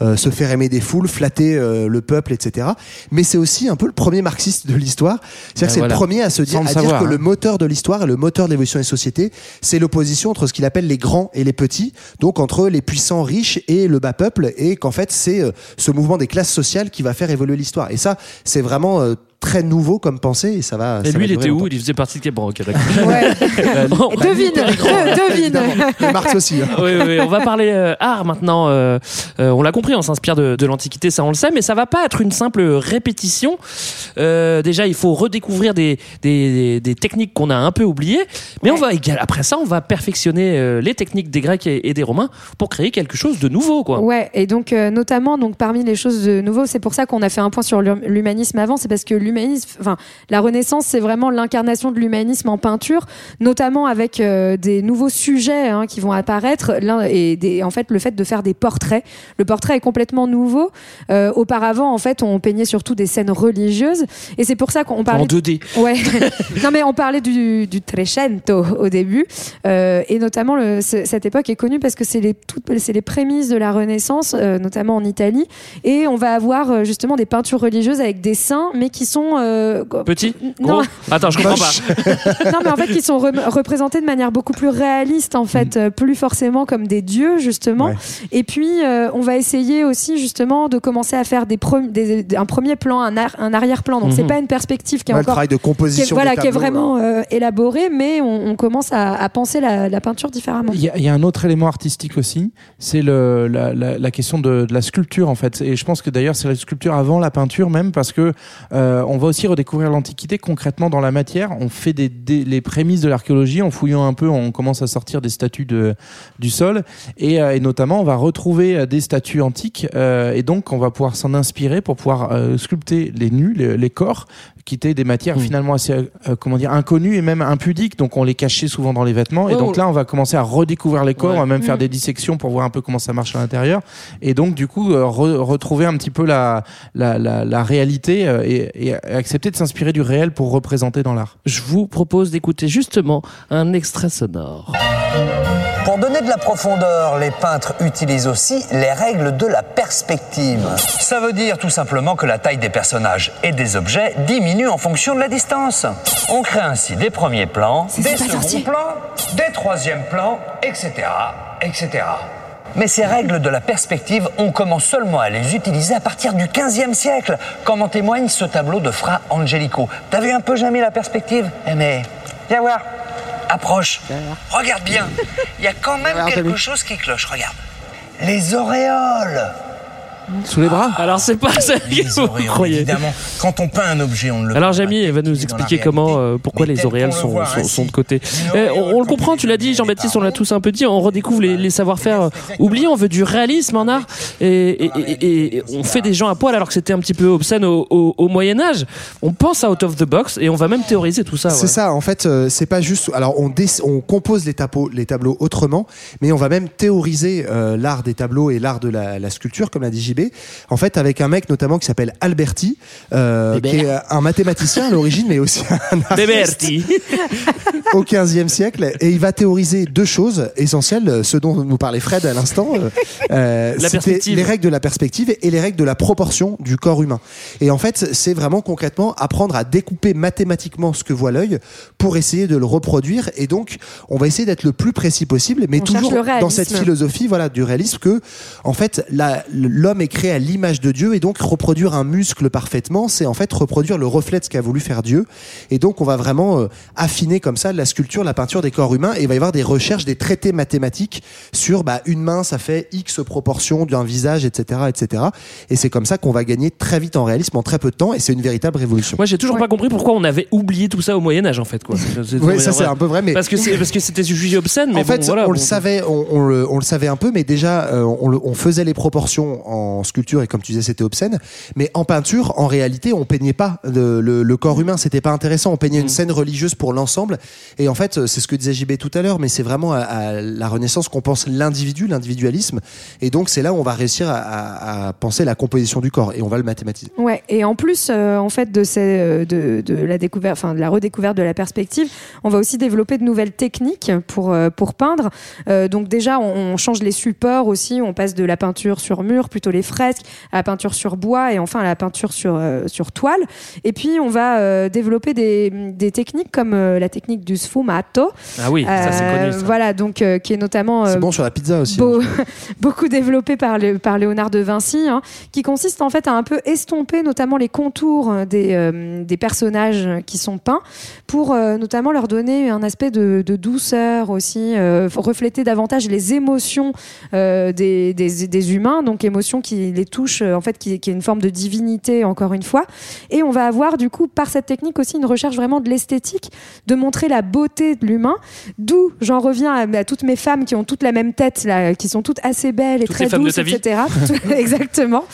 euh, se faire aimer des foules, flatter euh, le peuple, et cetera. Mais c'est aussi un peu le premier marxiste de l'histoire, c'est-à-dire ben que c'est voilà. le premier à se dire, à dire savoir, que hein. le moteur de l'histoire et le moteur de l'évolution et société, c'est l'opposition entre ce qu'il appelle les grands et les petits, donc entre les puissants riches et le bas peuple, et qu'en fait c'est ce mouvement des classes sociales qui va faire évoluer l'histoire. Et ça, c'est vraiment très nouveau comme pensée, et ça va. Et ça lui, va il était longtemps. Où? Il faisait partie de quel branque? Ouais. Bon, devine, devine. Et Marx aussi. Hein. Oui, oui, on va parler euh, art maintenant. Euh, euh, on l'a compris, on s'inspire de, de l'Antiquité, ça on le sait, mais ça va pas être une simple répétition. Euh, déjà, il faut redécouvrir des, des, des, des techniques qu'on a un peu oubliées, mais ouais. on va après ça, on va perfectionner euh, les techniques des Grecs et, et des Romains pour créer quelque chose de nouveau, quoi. Ouais, et donc euh, notamment, donc parmi les choses de nouveau, c'est pour ça qu'on a fait un point sur l'humanisme avant, c'est parce que l'humanisme, enfin, la Renaissance, c'est vraiment l'incarnation de l'humanisme en peinture, notamment avec euh, des nouveaux sujets hein, qui vont apparaître. L'un, et des, en fait, le fait de faire des portraits. Le portrait est complètement nouveau. Euh, auparavant, en fait, on peignait surtout des scènes religieuses, et c'est pour ça qu'on parlait en deux D. Ouais. Non, mais on parlait du, du Trecento au début, euh, et notamment le, cette époque est connue parce que c'est les toutes, c'est les prémices de la Renaissance, euh, notamment en Italie, et on va avoir justement des peintures religieuses avec des saints, mais qui sont Euh, petits, gros. Attends, je comprends pas. Non, mais en fait, qui sont re- représentés de manière beaucoup plus réaliste, en fait, mmh. plus forcément comme des dieux, justement. Ouais. Et puis, euh, on va essayer aussi, justement, de commencer à faire des pre- des, un premier plan, un, ar- un arrière-plan. Donc, mmh. c'est pas une perspective qui est ouais, encore. Le travail de composition. Qui est, voilà, tableaux, qui est vraiment euh, élaboré, mais on, on commence à, à penser la, la peinture différemment. Il y, y a un autre élément artistique aussi, c'est le, la, la, la question de, de la sculpture, en fait. Et je pense que d'ailleurs, c'est la sculpture avant la peinture, même, parce que euh, on va aussi redécouvrir l'Antiquité concrètement dans la matière. On fait des, des, les prémices de l'archéologie, en fouillant un peu, on commence à sortir des statues de, du sol, et, euh, et notamment on va retrouver des statues antiques, euh, et donc on va pouvoir s'en inspirer pour pouvoir euh, sculpter les nus, les, les corps, qui étaient des matières mmh. finalement assez euh, comment dire, inconnues et même impudiques, donc on les cachait souvent dans les vêtements, oh, et donc là on va commencer à redécouvrir les corps, ouais. on va même mmh. faire des dissections pour voir un peu comment ça marche à l'intérieur, et donc du coup euh, re- retrouver un petit peu la, la, la, la réalité euh, et, et accepter de s'inspirer du réel pour représenter dans l'art. Je vous propose d'écouter justement un extrait sonore. Pour donner de la profondeur, les peintres utilisent aussi les règles de la perspective. Ça veut dire tout simplement que la taille des personnages et des objets diminue en fonction de la distance. On crée ainsi des premiers plans, c'est des seconds plans, des troisièmes plans, et cetera, et cetera. Mais ces règles de la perspective, on commence seulement à les utiliser à partir du quinzième siècle, comme en témoigne ce tableau de Fra Angelico. T'as vu un peu jamais la perspective ? Eh mais, viens voir. Approche. Regarde bien. Il y a quand même alors, quelque chose qui cloche. Regarde. Les auréoles. Sous les bras. Alors c'est pas ça que vous croyez. Évidemment. Quand on peint un objet, on le. Alors Jamie elle va nous expliquer comment, euh, pourquoi les auréoles sont, le sont, sont de côté. Eh, on, on le comprend, tu l'as dit, Jean-Baptiste, on l'a tous un peu dit. On redécouvre les, les savoir-faire oubliés. On veut du réalisme en art et, et, et, et on fait des gens à poil alors que c'était un petit peu obscène au, au, au Moyen Âge. On pense à out of the box et on va même théoriser tout ça. Ouais. C'est ça. En fait, c'est pas juste. Alors on, dé... on compose les tableaux, les tableaux autrement, mais on va même théoriser euh, l'art des tableaux et l'art de la, la sculpture, comme l'a dit J B. En fait, avec un mec notamment qui s'appelle Alberti, euh, qui est un mathématicien à l'origine, mais aussi un artiste au quinzième siècle. Et il va théoriser deux choses essentielles, ce dont nous parlait Fred à l'instant. Euh, c'était les règles de la perspective et les règles de la proportion du corps humain. Et en fait, c'est vraiment concrètement apprendre à découper mathématiquement ce que voit l'œil pour essayer de le reproduire. Et donc, on va essayer d'être le plus précis possible, mais on toujours dans cette philosophie voilà, du réalisme que, en fait, la, l'homme est créé à l'image de Dieu, et donc reproduire un muscle parfaitement, c'est en fait reproduire le reflet de ce qu'a voulu faire Dieu. Et donc on va vraiment euh, affiner comme ça la sculpture, la peinture des corps humains, et il va y avoir des recherches, des traités mathématiques sur bah, une main ça fait X proportion d'un visage, etc., etc. Et c'est comme ça qu'on va gagner très vite en réalisme en très peu de temps, et c'est une véritable révolution. Moi j'ai toujours ouais. pas compris pourquoi on avait oublié tout ça au Moyen-Âge en fait quoi. C'est, ouais, ça c'est un peu vrai, mais parce que, c'est, parce que c'était jugé obscène, mais en bon, fait voilà, on, bon... le savait, on, on, le, on le savait un peu, mais déjà euh, on, le, on faisait les proportions en en sculpture, et comme tu disais c'était obscène, mais en peinture en réalité on peignait pas le, le, le corps humain, c'était pas intéressant, on peignait mmh. une scène religieuse pour l'ensemble. Et en fait c'est ce que disait J B tout à l'heure, mais c'est vraiment à, à la Renaissance qu'on pense l'individu, l'individualisme, et donc c'est là où on va réussir à, à, à penser la composition du corps, et on va le mathématiser. Ouais, et en plus euh, en fait de, ces, de, de, la découverte, enfin, de la redécouverte de la perspective, on va aussi développer de nouvelles techniques pour, euh, pour peindre, euh, donc déjà on, on change les supports aussi, on passe de la peinture sur mur plutôt les fresques, à la peinture sur bois, et enfin à la peinture sur, euh, sur toile. Et puis on va euh, développer des, des techniques comme euh, la technique du sfumato. Ah oui, euh, ça c'est connu. Ça. Voilà, donc euh, qui est notamment euh, c'est bon sur la pizza aussi. Beau, beaucoup développé par, le, par Léonard de Vinci, hein, qui consiste en fait à un peu estomper notamment les contours des, euh, des personnages qui sont peints pour euh, notamment leur donner un aspect de, de douceur aussi, euh, refléter davantage les émotions euh, des, des, des humains, donc émotions qui les touche, en fait, qui, qui est une forme de divinité, encore une fois. Et on va avoir, du coup, par cette technique aussi, une recherche vraiment de l'esthétique, de montrer la beauté de l'humain. D'où, j'en reviens à, à toutes mes femmes qui ont toutes la même tête, là, qui sont toutes assez belles et toutes très douces, et cetera. Exactement.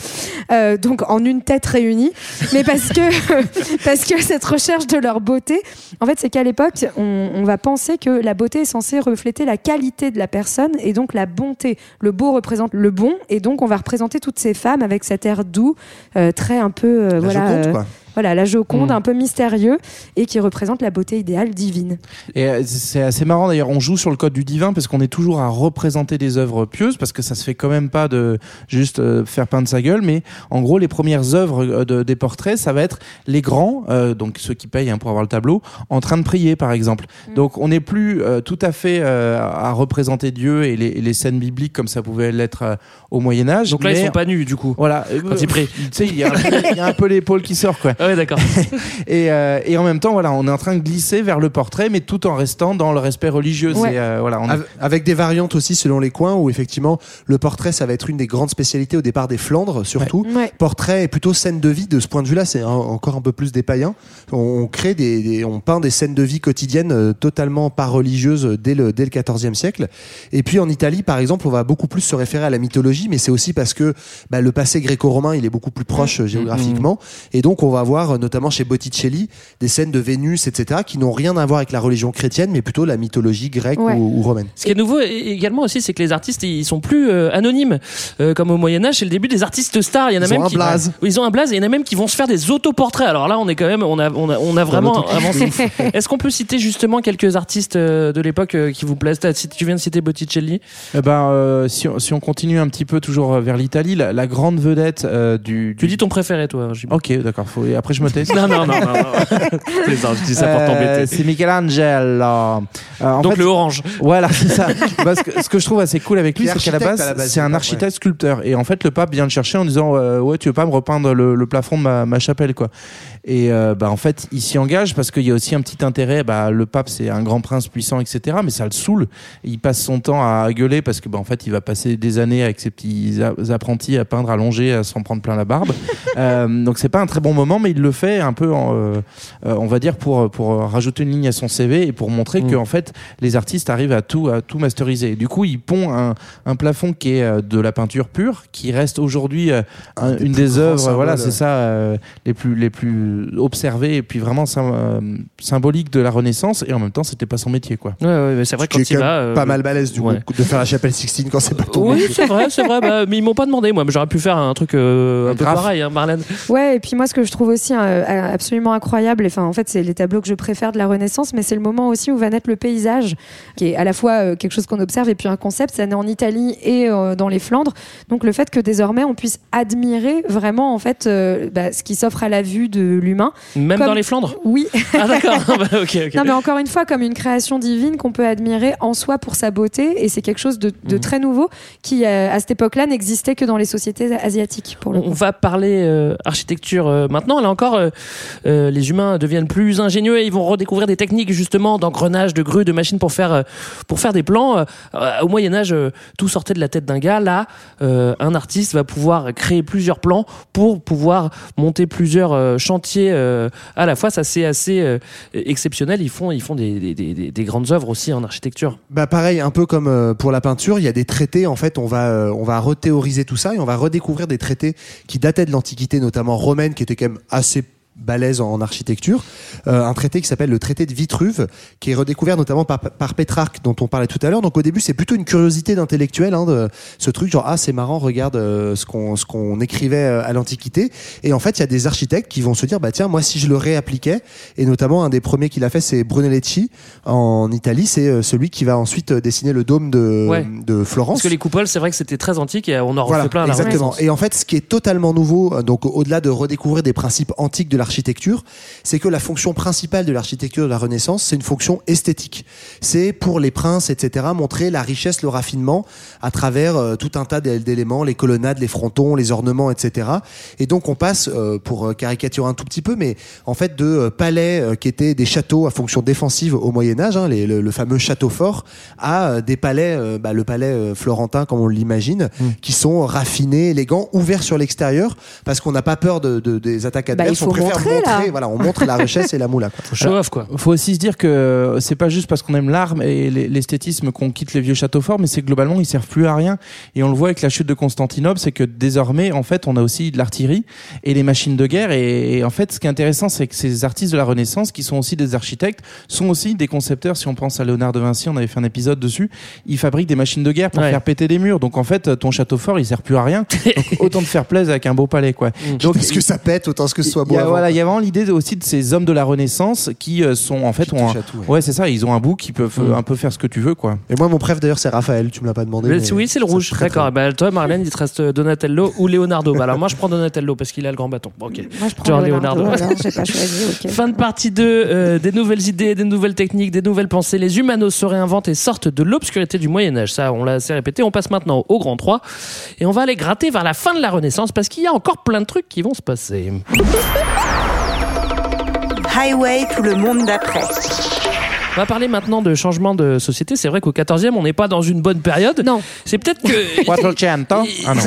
Euh, donc, en une tête réunie. Mais parce que, parce que cette recherche de leur beauté, en fait, c'est qu'à l'époque, on, on va penser que la beauté est censée refléter la qualité de la personne, et donc la bonté. Le beau représente le bon, et donc on va représenter toutes ces femmes avec cet air doux, euh, très un peu euh, voilà, Joconde, quoi. Euh, voilà la Joconde, mmh. un peu mystérieux, et qui représente la beauté idéale divine. Et euh, c'est assez marrant d'ailleurs, on joue sur le code du divin parce qu'on est toujours à représenter des œuvres pieuses, parce que ça se fait quand même pas de juste euh, faire peindre sa gueule, mais en gros les premières œuvres euh, de, des portraits, ça va être les grands, euh, donc ceux qui payent hein, pour avoir le tableau, en train de prier par exemple. Mmh. Donc on n'est plus euh, tout à fait euh, à représenter Dieu et les, et les scènes bibliques comme ça pouvait l'être euh, au Moyen-Âge. Donc là mais... ils sont pas nus du coup. Voilà, quand euh, ils prient. Tu sais, il y a un peu, peu l'épaule qui sort quoi. Ouais, d'accord. et, euh, et en même temps, voilà, on est en train de glisser vers le portrait, mais tout en restant dans le respect religieux. Ouais. Et, euh, voilà, on a... Avec des variantes aussi selon les coins, où effectivement, le portrait, ça va être une des grandes spécialités au départ des Flandres, surtout. Ouais. Ouais. Portrait et plutôt scène de vie. De ce point de vue-là, c'est un, encore un peu plus des païens. On, on crée des, des, on peint des scènes de vie quotidiennes euh, totalement pas religieuses euh, dès le dès le quatorzième siècle. Et puis en Italie, par exemple, on va beaucoup plus se référer à la mythologie, mais c'est aussi parce que bah, le passé gréco-romain, il est beaucoup plus proche euh, géographiquement, et donc on va avoir voir notamment chez Botticelli des scènes de Vénus, et cetera, qui n'ont rien à voir avec la religion chrétienne, mais plutôt la mythologie grecque ouais. ou, ou romaine. Ce qui est nouveau également aussi, c'est que les artistes, ils sont plus euh, anonymes. Euh, comme au Moyen-Âge, c'est le début des artistes stars. Il y en a ils même ont qui, un blaze. Euh, ils ont un blaze et il y en a même qui vont se faire des autoportraits. Alors là, on est quand même, on a, on a, on a vraiment avancé. Est-ce qu'on peut citer justement quelques artistes de l'époque qui vous plaisent ? Tu viens de citer Botticelli. Eh ben, euh, si, si on continue un petit peu toujours vers l'Italie, la, la grande vedette euh, du, du... Tu dis ton préféré, toi. J'ai... Ok, d'accord. Faut... Et après, je me tais. non, non, non, non. non. Plaisant, je dis ça pour t'embêter. Euh, c'est Michel-Ange. Euh, Donc fait, le orange. Voilà, c'est ça. Parce que, ce que je trouve assez cool avec lui, c'est qu'à la base, la base c'est un architecte ouais. sculpteur. Et en fait, le pape vient le chercher en disant euh, ouais, tu veux pas me repeindre le, le plafond de ma, ma chapelle, quoi. Et euh, bah, en fait, il s'y engage parce qu'il y a aussi un petit intérêt. Bah, le pape, c'est un grand prince puissant, et cetera. Mais ça le saoule. Il passe son temps à gueuler parce que, bah, en fait, il va passer des années avec ses petits apprentis à peindre, à longer, à s'en prendre plein la barbe. euh, donc, c'est pas un très bon moment, mais il le fait un peu, en, euh, on va dire, pour, pour rajouter une ligne à son C V et pour montrer mmh. que, en fait, les artistes arrivent à tout, à tout masteriser. Et du coup, il pond un, un plafond qui est de la peinture pure, qui reste aujourd'hui un, un, une des œuvres, voilà, c'est ça, euh, les plus, les plus observées et puis vraiment sym- euh, symbolique de la Renaissance. Et en même temps, c'était pas son métier, quoi. Ouais, ouais, mais c'est vrai que quand il va, euh, pas mal balèze du ouais. coup de faire la chapelle Sixtine quand c'est pas tombé. Oui, c'est vrai, c'est vrai. Bah, mais ils m'ont pas demandé, moi, mais j'aurais pu faire un truc euh, un, un peu pareil, hein, Marlène. Ouais, et puis moi, ce que je trouve aussi hein, absolument incroyable, enfin, en fait, c'est les tableaux que je préfère de la Renaissance, mais c'est le moment aussi où va naître le paysage, qui est à la fois euh, quelque chose qu'on observe et puis un concept. Ça naît en Italie et euh, dans les Flandres. Donc le fait que désormais on puisse admirer vraiment en fait euh, bah, ce qui s'offre à la vue de l'humain. Même comme... dans les Flandres. Oui. Ah d'accord. bah, okay, okay. Non mais encore une fois comme une création divine qu'on peut admirer en soi pour sa beauté et c'est quelque chose de, de mmh. très nouveau qui euh, à cette époque-là n'existait que dans les sociétés asiatiques. Pour le on coup. va parler euh, architecture euh, maintenant. Là encore, euh, euh, les humains deviennent plus ingénieux et ils vont redécouvrir des techniques justement d'engrenage, de grues, de machines pour faire euh, pour faire des plans. Euh, euh, au Moyen Âge, euh, tout sortait de la tête d'un gars. Là, euh, un artiste va pouvoir créer plusieurs plans pour pouvoir monter plusieurs euh, chantiers euh, à la fois. Ça, c'est assez euh, exceptionnel. Ils font, ils font des, des, des, des grandes œuvres aussi en architecture. Bah pareil, un peu comme euh, pour la peinture, il y a des traités. En fait, on va, euh, on va rethéoriser tout ça et on va redécouvrir des traités qui dataient de l'Antiquité, notamment romaine, qui étaient quand même assez balèze en architecture, euh, un traité qui s'appelle le traité de Vitruve, qui est redécouvert notamment par, par Pétrarque, dont on parlait tout à l'heure. Donc au début, c'est plutôt une curiosité d'intellectuel, hein, de ce truc genre ah c'est marrant, regarde euh, ce qu'on ce qu'on écrivait à l'Antiquité. Et en fait, il y a des architectes qui vont se dire bah tiens moi si je le réappliquais. Et notamment un des premiers qu'il a fait, c'est Brunelleschi en Italie. C'est celui qui va ensuite dessiner le dôme de ouais. de Florence. Parce que les coupoles, c'est vrai que c'était très antique et on en refait voilà, plein. À la exactement. Renaissance. Et en fait, ce qui est totalement nouveau, donc au-delà de redécouvrir des principes antiques de la l'architecture, c'est que la fonction principale de l'architecture de la Renaissance, c'est une fonction esthétique. C'est pour les princes, et cetera, montrer la richesse, le raffinement à travers euh, tout un tas d'éléments, les colonnades, les frontons, les ornements, et cetera. Et donc on passe, euh, pour caricaturer un tout petit peu, mais en fait de euh, palais euh, qui étaient des châteaux à fonction défensive au Moyen-Âge, hein, les, le, le fameux château fort, à euh, des palais, euh, bah, le palais euh, florentin comme on l'imagine, mmh. qui sont raffinés, élégants, ouverts sur l'extérieur, parce qu'on n'a pas peur de, de, des attaques adverses, bah, on préfère Montrer, là. Voilà, on montre la richesse et la moula. Faut show off, quoi. Faut aussi se dire que c'est pas juste parce qu'on aime l'art et l'esthétisme qu'on quitte les vieux châteaux forts, mais c'est que globalement ils servent plus à rien. Et on le voit avec la chute de Constantinople, c'est que désormais en fait on a aussi de l'artillerie et les machines de guerre. Et, et en fait, ce qui est intéressant, c'est que ces artistes de la Renaissance, qui sont aussi des architectes, sont aussi des concepteurs. Si on pense à Leonardo da Vinci, on avait fait un épisode dessus. Ils fabriquent des machines de guerre pour ouais. faire péter des murs. Donc en fait, ton château fort, il sert plus à rien. Donc, autant te faire plaisir avec un beau palais, quoi. Mmh. Donc parce que ça pète, autant que ce soit beau. Voilà, il y a vraiment l'idée aussi de ces hommes de la Renaissance qui sont en fait ont un... Chatou, ouais. ouais c'est ça, ils ont un bout qui peuvent mmh. un peu faire ce que tu veux, quoi. Et moi mon préf d'ailleurs c'est Raphaël, tu me l'as pas demandé. Mais mais oui c'est le rouge. C'est très, D'accord. Très... Bah, toi Marlène il te reste Donatello ou Leonardo. Bah, alors moi je prends Donatello parce qu'il a le grand bâton. Bon, ok. Moi je prends Genre Leonardo. Leonardo. Alors, j'ai pas choisi, okay. Fin de partie deux, euh, des nouvelles idées, des nouvelles techniques, des nouvelles pensées. Les humanos se réinventent et sortent de l'obscurité du Moyen Âge. Ça on l'a assez répété. On passe maintenant au grand trois et on va aller gratter vers la fin de la Renaissance parce qu'il y a encore plein de trucs qui vont se passer. Highway to le monde d'après. On va parler maintenant de changement de société. C'est vrai qu'au quatorzième, on n'est pas dans une bonne période. Non. C'est peut-être que...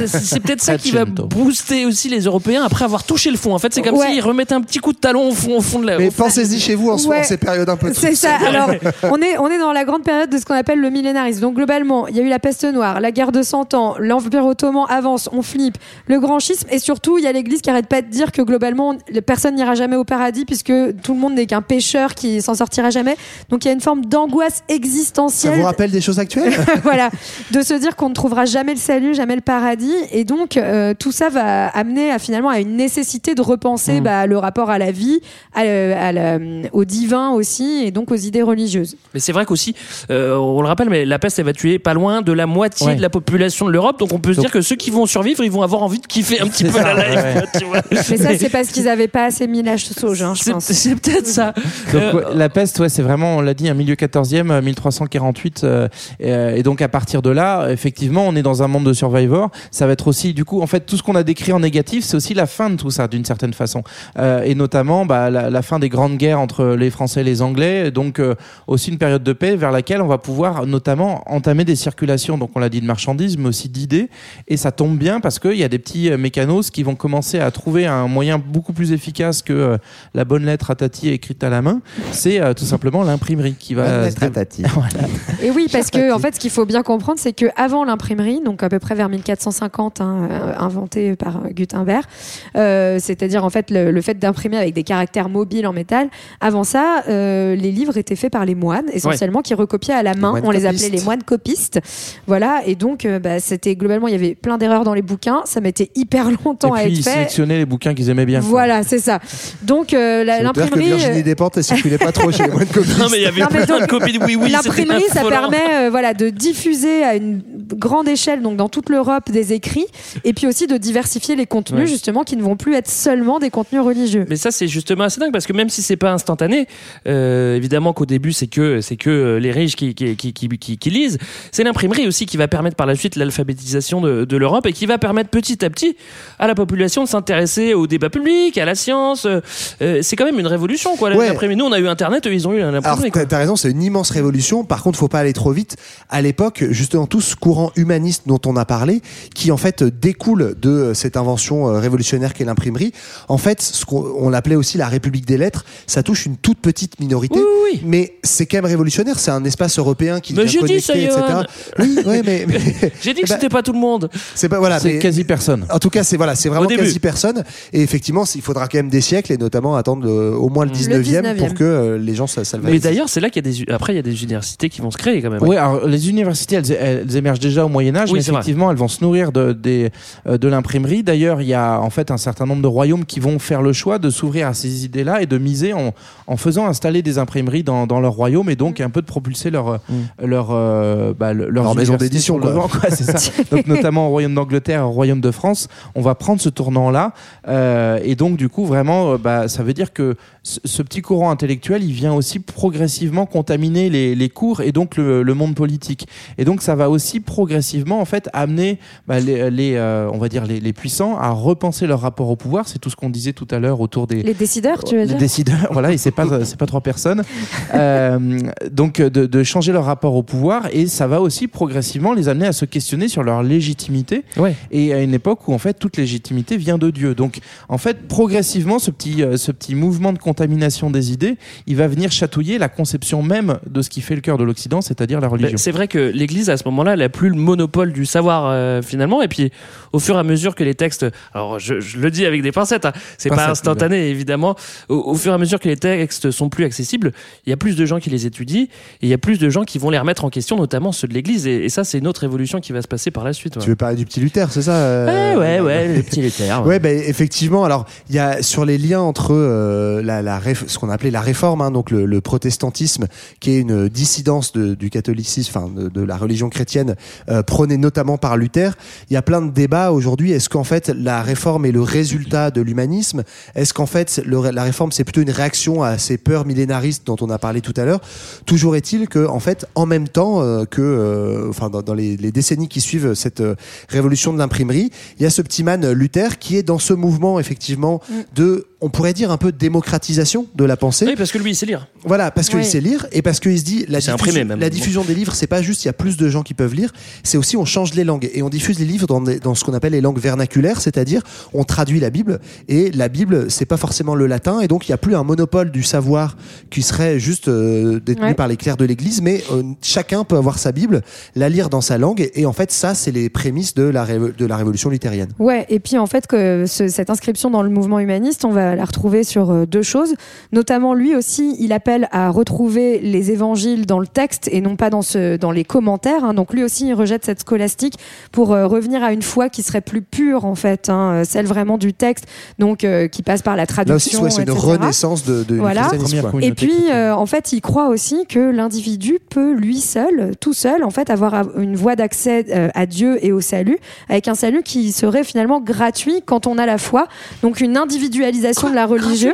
c'est peut-être ça qui va booster aussi les Européens après avoir touché le fond. En fait, c'est comme ouais. s'ils remettent un petit coup de talon au fond, au fond de la... Mais pensez-y chez vous en ouais. ces périodes un peu tristes. C'est ça. Alors, on est, on est dans la grande période de ce qu'on appelle le millénarisme. Donc, globalement, il y a eu la peste noire, la guerre de cent ans, l'Empire ottoman avance, on flippe, le grand schisme, et surtout, il y a l'Église qui arrête pas de dire que globalement, personne n'ira jamais au paradis puisque tout le monde n'est qu'un pécheur qui s'en sortira jamais. Donc, il y a une forme d'angoisse existentielle. Ça vous rappelle des choses actuelles ? Voilà. De se dire qu'on ne trouvera jamais le salut, jamais le paradis. Et donc, euh, tout ça va amener à, finalement à une nécessité de repenser mmh. bah, le rapport à la vie, à, à la, au divin aussi, et donc aux idées religieuses. Mais c'est vrai qu'aussi, euh, on le rappelle, mais la peste, elle va tuer pas loin de la moitié ouais. de la population de l'Europe. Donc, on peut donc, se dire que ceux qui vont survivre, ils vont avoir envie de kiffer un petit peu ça, la life. Ouais. Tu vois. Mais ça, c'est parce qu'ils n'avaient pas assez mis la sauge, hein, je pense. C'est peut-être ça. Donc, euh, la peste, ouais, c'est vraiment, on l'a dit, un milieu quatorzième, mille trois cent quarante-huit. Euh, et, et donc, à partir de là, effectivement, on est dans un monde de survivors. Ça va être aussi, du coup, en fait, tout ce qu'on a décrit en négatif, c'est aussi la fin de tout ça, d'une certaine façon. Euh, et notamment, bah, la, la fin des grandes guerres entre les Français et les Anglais. Donc, euh, aussi une période de paix vers laquelle on va pouvoir, notamment, entamer des circulations. Donc, on l'a dit, de marchandises, mais aussi d'idées. Et ça tombe bien parce qu'il y a des petits mécanos qui vont commencer à trouver un moyen beaucoup plus efficace que euh, la bonne lettre à Tati écrite à la main. C'est euh, tout simplement l'imprimerie qui va... Bonne lettre à Tati. Voilà. Et oui, parce que, en fait, ce qu'il faut bien comprendre, c'est qu'avant l'imprimerie, donc à peu près vers mille quatre cent cinquante, hein, inventé par Gutenberg, euh, c'est-à-dire, en fait, le, le fait d'imprimer avec des caractères mobiles en métal, avant ça, euh, les livres étaient faits par les moines, essentiellement, ouais. qui recopiaient à la main. Les on les appelait les moines copistes. Voilà. Et donc, euh, bah, c'était globalement, il y avait plein d'erreurs dans les bouquins. Ça mettait hyper longtemps à être fait. Et puis, ils sélectionnaient les bouquins qu'ils aimaient bien. Voilà, c'est ça. Donc, euh, la, l'imprimerie... C'est-à-dire que Virginie Despentes ne circulait pas trop chez les moines copistes. Non, mais il y avait non, plein de copies de oui-oui. L'imprimerie, ça permet euh, voilà, de diffuser à une grande échelle, donc dans toute l'Europe, des écrits, et puis aussi de diversifier les contenus, ouais. justement, qui ne vont plus être seulement des contenus religieux. Mais ça, c'est justement assez dingue, parce que même si c'est pas instantané, euh, évidemment qu'au début, c'est que, c'est que les riches qui, qui, qui, qui, qui, qui lisent, c'est l'imprimerie aussi qui va permettre par la suite l'alphabétisation de, de l'Europe, et qui va permettre petit à petit à la population de s'intéresser au débat public, à la science. Euh, c'est quand même une révolution, quoi. Ouais. Nous, on a eu Internet, eux, ils ont eu l'imprimerie. Alors, t'as raison, c'est une immense révolution. Par contre, faut pas aller trop vite. À l'époque, justement, tout ce courant humaniste dont on a parlé, qui en fait découle de cette invention révolutionnaire qu'est l'imprimerie, en fait, ce qu'on on l'appelait aussi la République des lettres, ça touche une toute petite minorité. Oui, oui, oui. Mais c'est quand même révolutionnaire. C'est un espace européen qui devient connecté, ça, et cetera. Oui, ouais, mais, mais j'ai dit que bah, c'était pas tout le monde. C'est pas voilà, c'est mais, quasi personne. En tout cas, c'est voilà, c'est vraiment quasi personne. Et effectivement, il faudra quand même des siècles, et notamment attendre le, au moins le dix-neuvième, le dix-neuvième pour que euh, les gens ça, ça le valident. Mais d'ailleurs, c'est là qu'il y a des après il y a des universités qui vont se créer quand même. Oui, alors les universités, elles, elles émergent déjà au Moyen Âge, oui, mais effectivement, vrai. Elles vont se nourrir de des de, de l'imprimerie. D'ailleurs, il y a en fait un certain nombre de royaumes qui vont faire le choix de s'ouvrir à ces idées-là et de miser en en faisant installer des imprimeries dans dans leur royaume, et donc un peu de propulser leur mm. leur euh, bah, leur, leur maison d'édition, quoi. Vent, quoi, c'est ça. Donc notamment au royaume d'Angleterre, au royaume de France, on va prendre ce tournant-là, euh, et donc du coup vraiment, bah, ça veut dire que ce petit courant intellectuel, il vient aussi progressivement contaminer les, les cours, et donc le, le monde politique. Et donc ça va aussi progressivement en fait amener bah, les, les euh, on va dire les, les puissants à repenser leur rapport au pouvoir. C'est tout ce qu'on disait tout à l'heure autour des les décideurs, tu veux dire. Les décideurs, voilà, et c'est pas c'est pas trois personnes. Euh, donc de, de changer leur rapport au pouvoir, et ça va aussi progressivement les amener à se questionner sur leur légitimité. Ouais. Et à une époque où en fait toute légitimité vient de Dieu. Donc en fait progressivement ce petit ce petit mouvement de contamination des idées, il va venir chatouiller la conception même de ce qui fait le cœur de l'Occident, c'est-à-dire la religion. Ben, c'est vrai que l'Église, à ce moment-là, elle n'a plus le monopole du savoir, euh, finalement, et puis au fur et à mesure que les textes, alors je, je le dis avec des pincettes, hein, c'est Pincette, pas instantané, oui, évidemment, au, au fur et à mesure que les textes sont plus accessibles, il y a plus de gens qui les étudient, et il y a plus de gens qui vont les remettre en question, notamment ceux de l'Église, et, et ça, c'est une autre évolution qui va se passer par la suite. Ouais. Tu veux parler du petit Luther, c'est ça euh... eh, Ouais, ouais, le petit Luther. Ouais, ouais, ben effectivement, alors, il y a sur les liens entre euh, la, la ce qu'on appelait la réforme, hein, donc le, le protestantisme, qui est une dissidence de, du catholicisme, enfin de, de la religion chrétienne, euh, prônée notamment par Luther. Il y a plein de débats aujourd'hui. Est-ce qu'en fait la réforme est le résultat de l'humanisme ? Est-ce qu'en fait le, la réforme, c'est plutôt une réaction à ces peurs millénaristes dont on a parlé tout à l'heure ? Toujours est-il que en fait, en même temps euh, que, euh, enfin dans, dans les, les décennies qui suivent cette euh, révolution de l'imprimerie, il y a ce petit man Luther qui est dans ce mouvement effectivement de on pourrait dire un peu démocratisation de la pensée. Oui, parce que lui, il sait lire. Voilà, parce qu'il oui. sait lire et parce qu'il se dit la, diffu- imprimé, même. la diffusion des livres, c'est pas juste il y a plus de gens qui peuvent lire, c'est aussi on change les langues et on diffuse les livres dans, des, dans ce qu'on appelle les langues vernaculaires, c'est-à-dire on traduit la Bible et la Bible, c'est pas forcément le latin et donc il n'y a plus un monopole du savoir qui serait juste euh, détenu ouais. par les clercs de l'Église, mais euh, chacun peut avoir sa Bible, la lire dans sa langue et, et en fait ça, c'est les prémices de la, ré- de la révolution luthérienne. Ouais, et puis en fait que ce, cette inscription dans le mouvement humaniste, on va la retrouver sur deux choses, notamment lui aussi il appelle à retrouver les évangiles dans le texte et non pas dans, ce, dans les commentaires, hein. Donc lui aussi il rejette cette scolastique pour euh, revenir à une foi qui serait plus pure en fait, hein, celle vraiment du texte, donc euh, qui passe par la traduction. Là aussi ouais, c'est et cetera une renaissance de, de voilà. Et puis euh, en fait il croit aussi que l'individu peut lui seul, tout seul en fait, avoir une voie d'accès euh, à Dieu et au salut, avec un salut qui serait finalement gratuit quand on a la foi, donc une individualisation de la religion.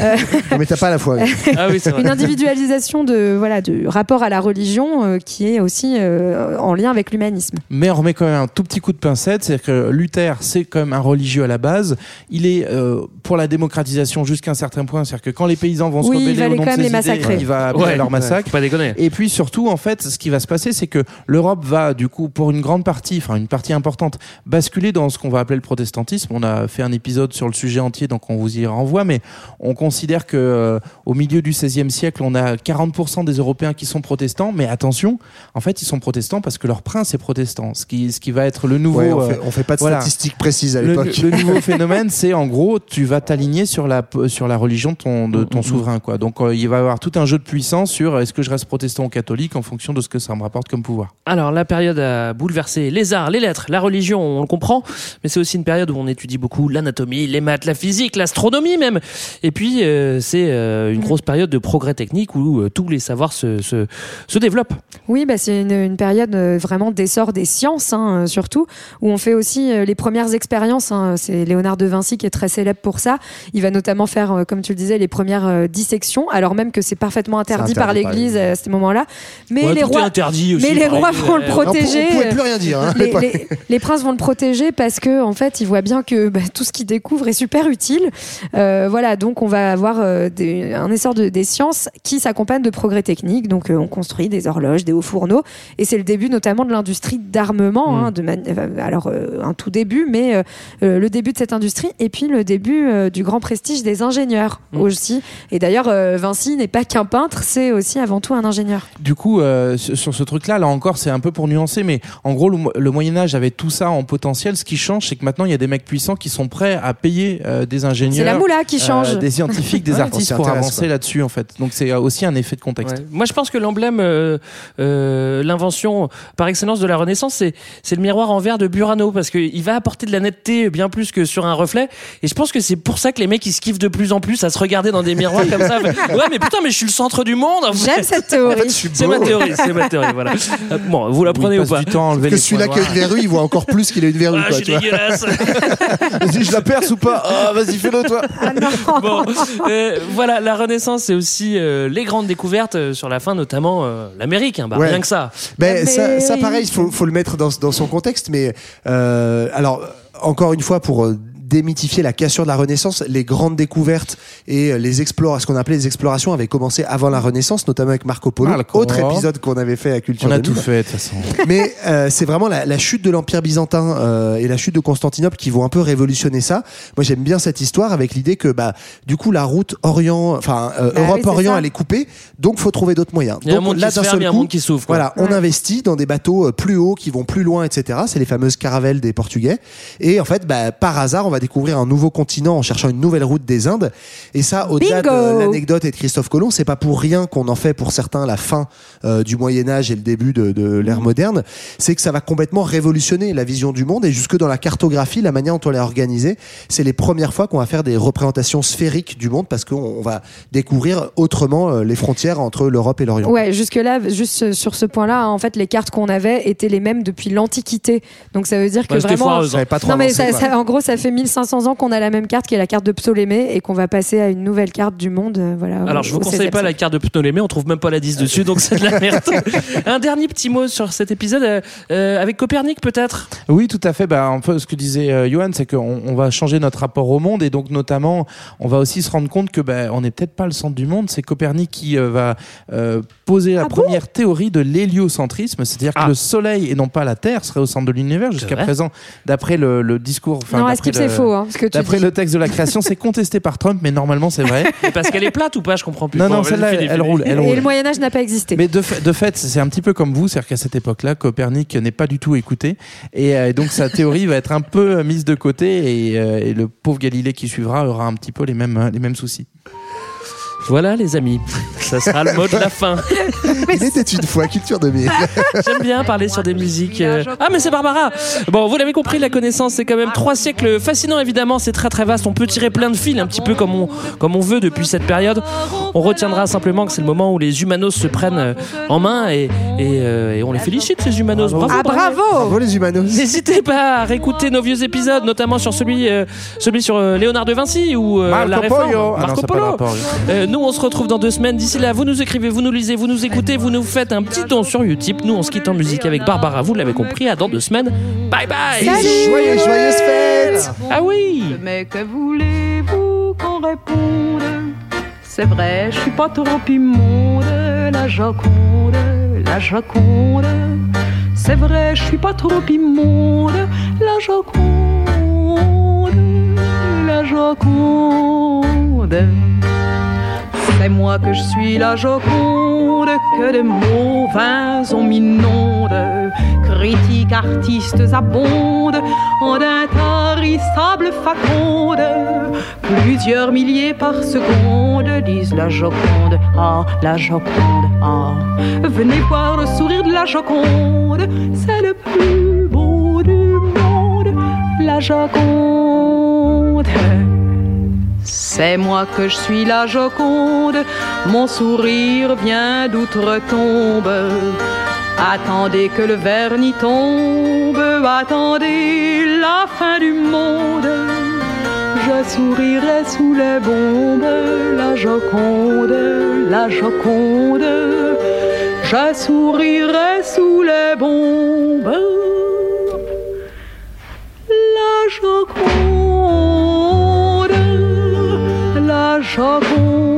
Euh, non mais t'as pas la foi. Ah oui, c'est vrai. Une individualisation de, voilà, du rapport à la religion euh, qui est aussi euh, en lien avec l'humanisme. Mais on remet quand même un tout petit coup de pincette, c'est-à-dire que Luther, c'est quand même un religieux à la base. Il est euh, pour la démocratisation jusqu'à un certain point, c'est-à-dire que quand les paysans vont se oui, rebeller au nom de ses idées, il va appeler ouais, leur massacre. Pas déconner. Et puis surtout, en fait, ce qui va se passer, c'est que l'Europe va, du coup, pour une grande partie, enfin une partie importante, basculer dans ce qu'on va appeler le protestantisme. On a fait un épisode sur le sujet entier, donc on vous y renvoie, mais on considère que euh, au milieu du seizième siècle, on a quarante pour cent des Européens qui sont protestants, mais attention, en fait, ils sont protestants parce que leur prince est protestant, ce qui, ce qui va être le nouveau... Ouais, on, fait, on fait pas de voilà. statistiques précises à l'époque. Le, le nouveau phénomène, c'est en gros, tu vas t'aligner sur la, sur la religion de ton, de ton souverain, quoi. Donc, euh, il va y avoir tout un jeu de puissance sur est-ce que je reste protestant ou catholique en fonction de ce que ça me rapporte comme pouvoir. Alors, la période a bouleversé les arts, les lettres, la religion, on le comprend, mais c'est aussi une période où on étudie beaucoup l'anatomie, les maths, la physique, l'astronomie, même. Et puis euh, c'est euh, une grosse période de progrès technique où euh, tous les savoirs se, se, se développent. Oui, bah, c'est une, une période euh, vraiment d'essor des sciences, hein, surtout, où on fait aussi euh, les premières expériences, hein. C'est Léonard de Vinci qui est très célèbre pour ça. Il va notamment faire, euh, comme tu le disais, les premières euh, dissections, alors même que c'est parfaitement interdit, c'est interdit par l'Église pareil. À ce moment-là. Mais ouais, les rois, aussi, mais les rois vont le protéger. On ne pouvait plus rien dire. Hein, les, les, les princes vont le protéger parce que, en fait, ils voient bien que bah, tout ce qu'ils découvrent est super utile. Euh, voilà, donc on va avoir euh, des, un essor de, des sciences qui s'accompagne de progrès techniques, donc euh, on construit des horloges, des hauts fourneaux, et c'est le début notamment de l'industrie d'armement, mmh. hein, de mani- alors euh, un tout début, mais euh, le début de cette industrie, et puis le début euh, du grand prestige des ingénieurs mmh. aussi, et d'ailleurs euh, Vinci n'est pas qu'un peintre, c'est aussi avant tout un ingénieur. Du coup, euh, sur ce truc-là, là encore c'est un peu pour nuancer, mais en gros le, le Moyen-Âge avait tout ça en potentiel, ce qui change c'est que maintenant il y a des mecs puissants qui sont prêts à payer euh, des ingénieurs. C'est la moula qui change. Euh, des scientifiques, des ouais, artistes pour avancer quoi. Là-dessus en fait. Donc c'est aussi un effet de contexte. Ouais. Moi je pense que l'emblème, euh, euh, l'invention par excellence de la Renaissance, c'est, c'est le miroir en verre de Burano, parce qu'il va apporter de la netteté bien plus que sur un reflet. Et je pense que c'est pour ça que les mecs ils se kiffent de plus en plus à se regarder dans des miroirs comme ça. Ouais mais putain mais je suis le centre du monde. En fait. J'aime cette théorie. En fait, je suis beau. C'est ma théorie, c'est ma théorie. Voilà. Bon, vous la prenez oui, ou pas du temps, que celui-là qui a une verrue, il voit encore plus qu'il a une verrue. Ah, quoi, je suis dégueulasse. Si je la perce ou pas. Ah vas-y fais-le toi. Ah non. Bon, euh, voilà, la Renaissance, c'est aussi euh, les grandes découvertes euh, sur la fin, notamment euh, l'Amérique, hein, bah, ouais. Rien que ça. Ben, mais... ça, ça, pareil, il faut, faut le mettre dans, dans son contexte, mais euh, alors, encore une fois, pour. Euh, démythifier la cassure de la Renaissance, les grandes découvertes et les explorations, ce qu'on appelait les explorations avaient commencé avant la Renaissance, notamment avec Marco Polo, Marco. Autre épisode qu'on avait fait à Culture. On a deux mille. Tout fait de toute façon. Mais euh, c'est vraiment la, la chute de l'Empire byzantin euh, et la chute de Constantinople qui vont un peu révolutionner ça. Moi j'aime bien cette histoire avec l'idée que bah du coup la route Orient, enfin euh, bah, Europe oui, Orient ça. Elle est coupée, donc faut trouver d'autres moyens. Il y a donc un là d'un seul coup, un monde qui s'ouvre. Voilà, on ouais. investit dans des bateaux plus hauts qui vont plus loin, et cetera. C'est les fameuses caravelles des Portugais. Et en fait, bah, par hasard, on va à découvrir un nouveau continent en cherchant une nouvelle route des Indes. Et ça, au-delà Bingo de l'anecdote et de Christophe Colomb, c'est pas pour rien qu'on en fait pour certains la fin euh, du Moyen-Âge et le début de, de l'ère moderne. C'est que ça va complètement révolutionner la vision du monde et jusque dans la cartographie, la manière dont on l'a organisée. C'est les premières fois qu'on va faire des représentations sphériques du monde parce qu'on on va découvrir autrement les frontières entre l'Europe et l'Orient. Ouais, jusque-là, juste sur ce point-là, en fait, les cartes qu'on avait étaient les mêmes depuis l'Antiquité. Donc ça veut dire que bah, vraiment... Foireuse, hein. Non, mais ça, ça, en gros, ça fait mille deux mille cinq cents ans qu'on a la même carte qui est la carte de Ptolémée et qu'on va passer à une nouvelle carte du monde. Euh, voilà. Alors, je vous conseille pas la carte de Ptolémée, on trouve même pas la dix dessus, donc c'est de la merde. Un dernier petit mot sur cet épisode euh, euh, avec Copernic peut-être. Oui, tout à fait. Bah, un peu ce que disait euh, Johan, c'est qu'on on va changer notre rapport au monde et donc notamment, on va aussi se rendre compte que bah, on n'est peut-être pas le centre du monde. C'est Copernic qui euh, va euh, poser la ah première bon théorie de l'héliocentrisme, c'est-à-dire ah. que le Soleil et non pas la Terre serait au centre de l'univers jusqu'à présent, d'après le, le discours. Non, est-ce que c'est faux hein, ce que tu D'après dis. Le texte de la création, c'est contesté par Trump, mais normalement c'est vrai. Mais parce qu'elle est plate ou pas, je comprends plus. Non, bon, non, celle-là, elle, elle roule. Elle et roule. Le Moyen-Âge n'a pas existé. Mais de fait, de fait, c'est un petit peu comme vous, c'est-à-dire qu'à cette époque-là, Copernic n'est pas du tout écouté. Et euh, donc sa théorie va être un peu mise de côté et, euh, et le pauvre Galilée qui suivra aura un petit peu les mêmes, les mêmes soucis. Voilà les amis, ça sera le mot de la fin. Il était une fois culture de mille. J'aime bien parler sur des musiques. Ah mais c'est Barbara. Bon, vous l'avez compris, la connaissance c'est quand même trois siècles fascinants évidemment, c'est très très vaste, on peut tirer plein de fils un petit peu comme on, comme on veut depuis cette période. On retiendra simplement que c'est le moment où les humanos se prennent en main et, et, et on les félicite ces humanos. Bravo. Ah bravo. Bravo les humanos. N'hésitez pas à réécouter nos vieux épisodes, notamment sur celui, euh, celui sur euh, Léonard de Vinci ou euh, Marco la réforme Polo. Marco ah non, Polo. Nous, on se retrouve dans deux semaines. D'ici là, vous nous écrivez, vous nous lisez, vous nous écoutez, vous nous faites un petit don sur Utip. Nous, on se quitte en musique avec Barbara. Vous l'avez compris, à dans deux semaines. Bye bye. Salut. Joyeux, joyeuse fête. Ah oui. Mais que voulez-vous qu'on réponde ? C'est vrai, je suis pas trop immonde. La Joconde, la Joconde. C'est vrai, je suis pas trop immonde. La Joconde, la Joconde. C'est moi que je suis la Joconde, que de mots vains on m'inonde. Critiques, artistes abondent, en d'intarissables facondes. Plusieurs milliers par seconde disent la Joconde, ah, la Joconde, ah. Venez voir le sourire de la Joconde, c'est le plus beau du monde, la Joconde. C'est moi que je suis la Joconde, mon sourire vient d'outre-tombe. Attendez que le verre n'y tombe, attendez la fin du monde. Je sourirai sous les bombes, la Joconde, la Joconde. Je sourirai sous les bombes, la Joconde. Show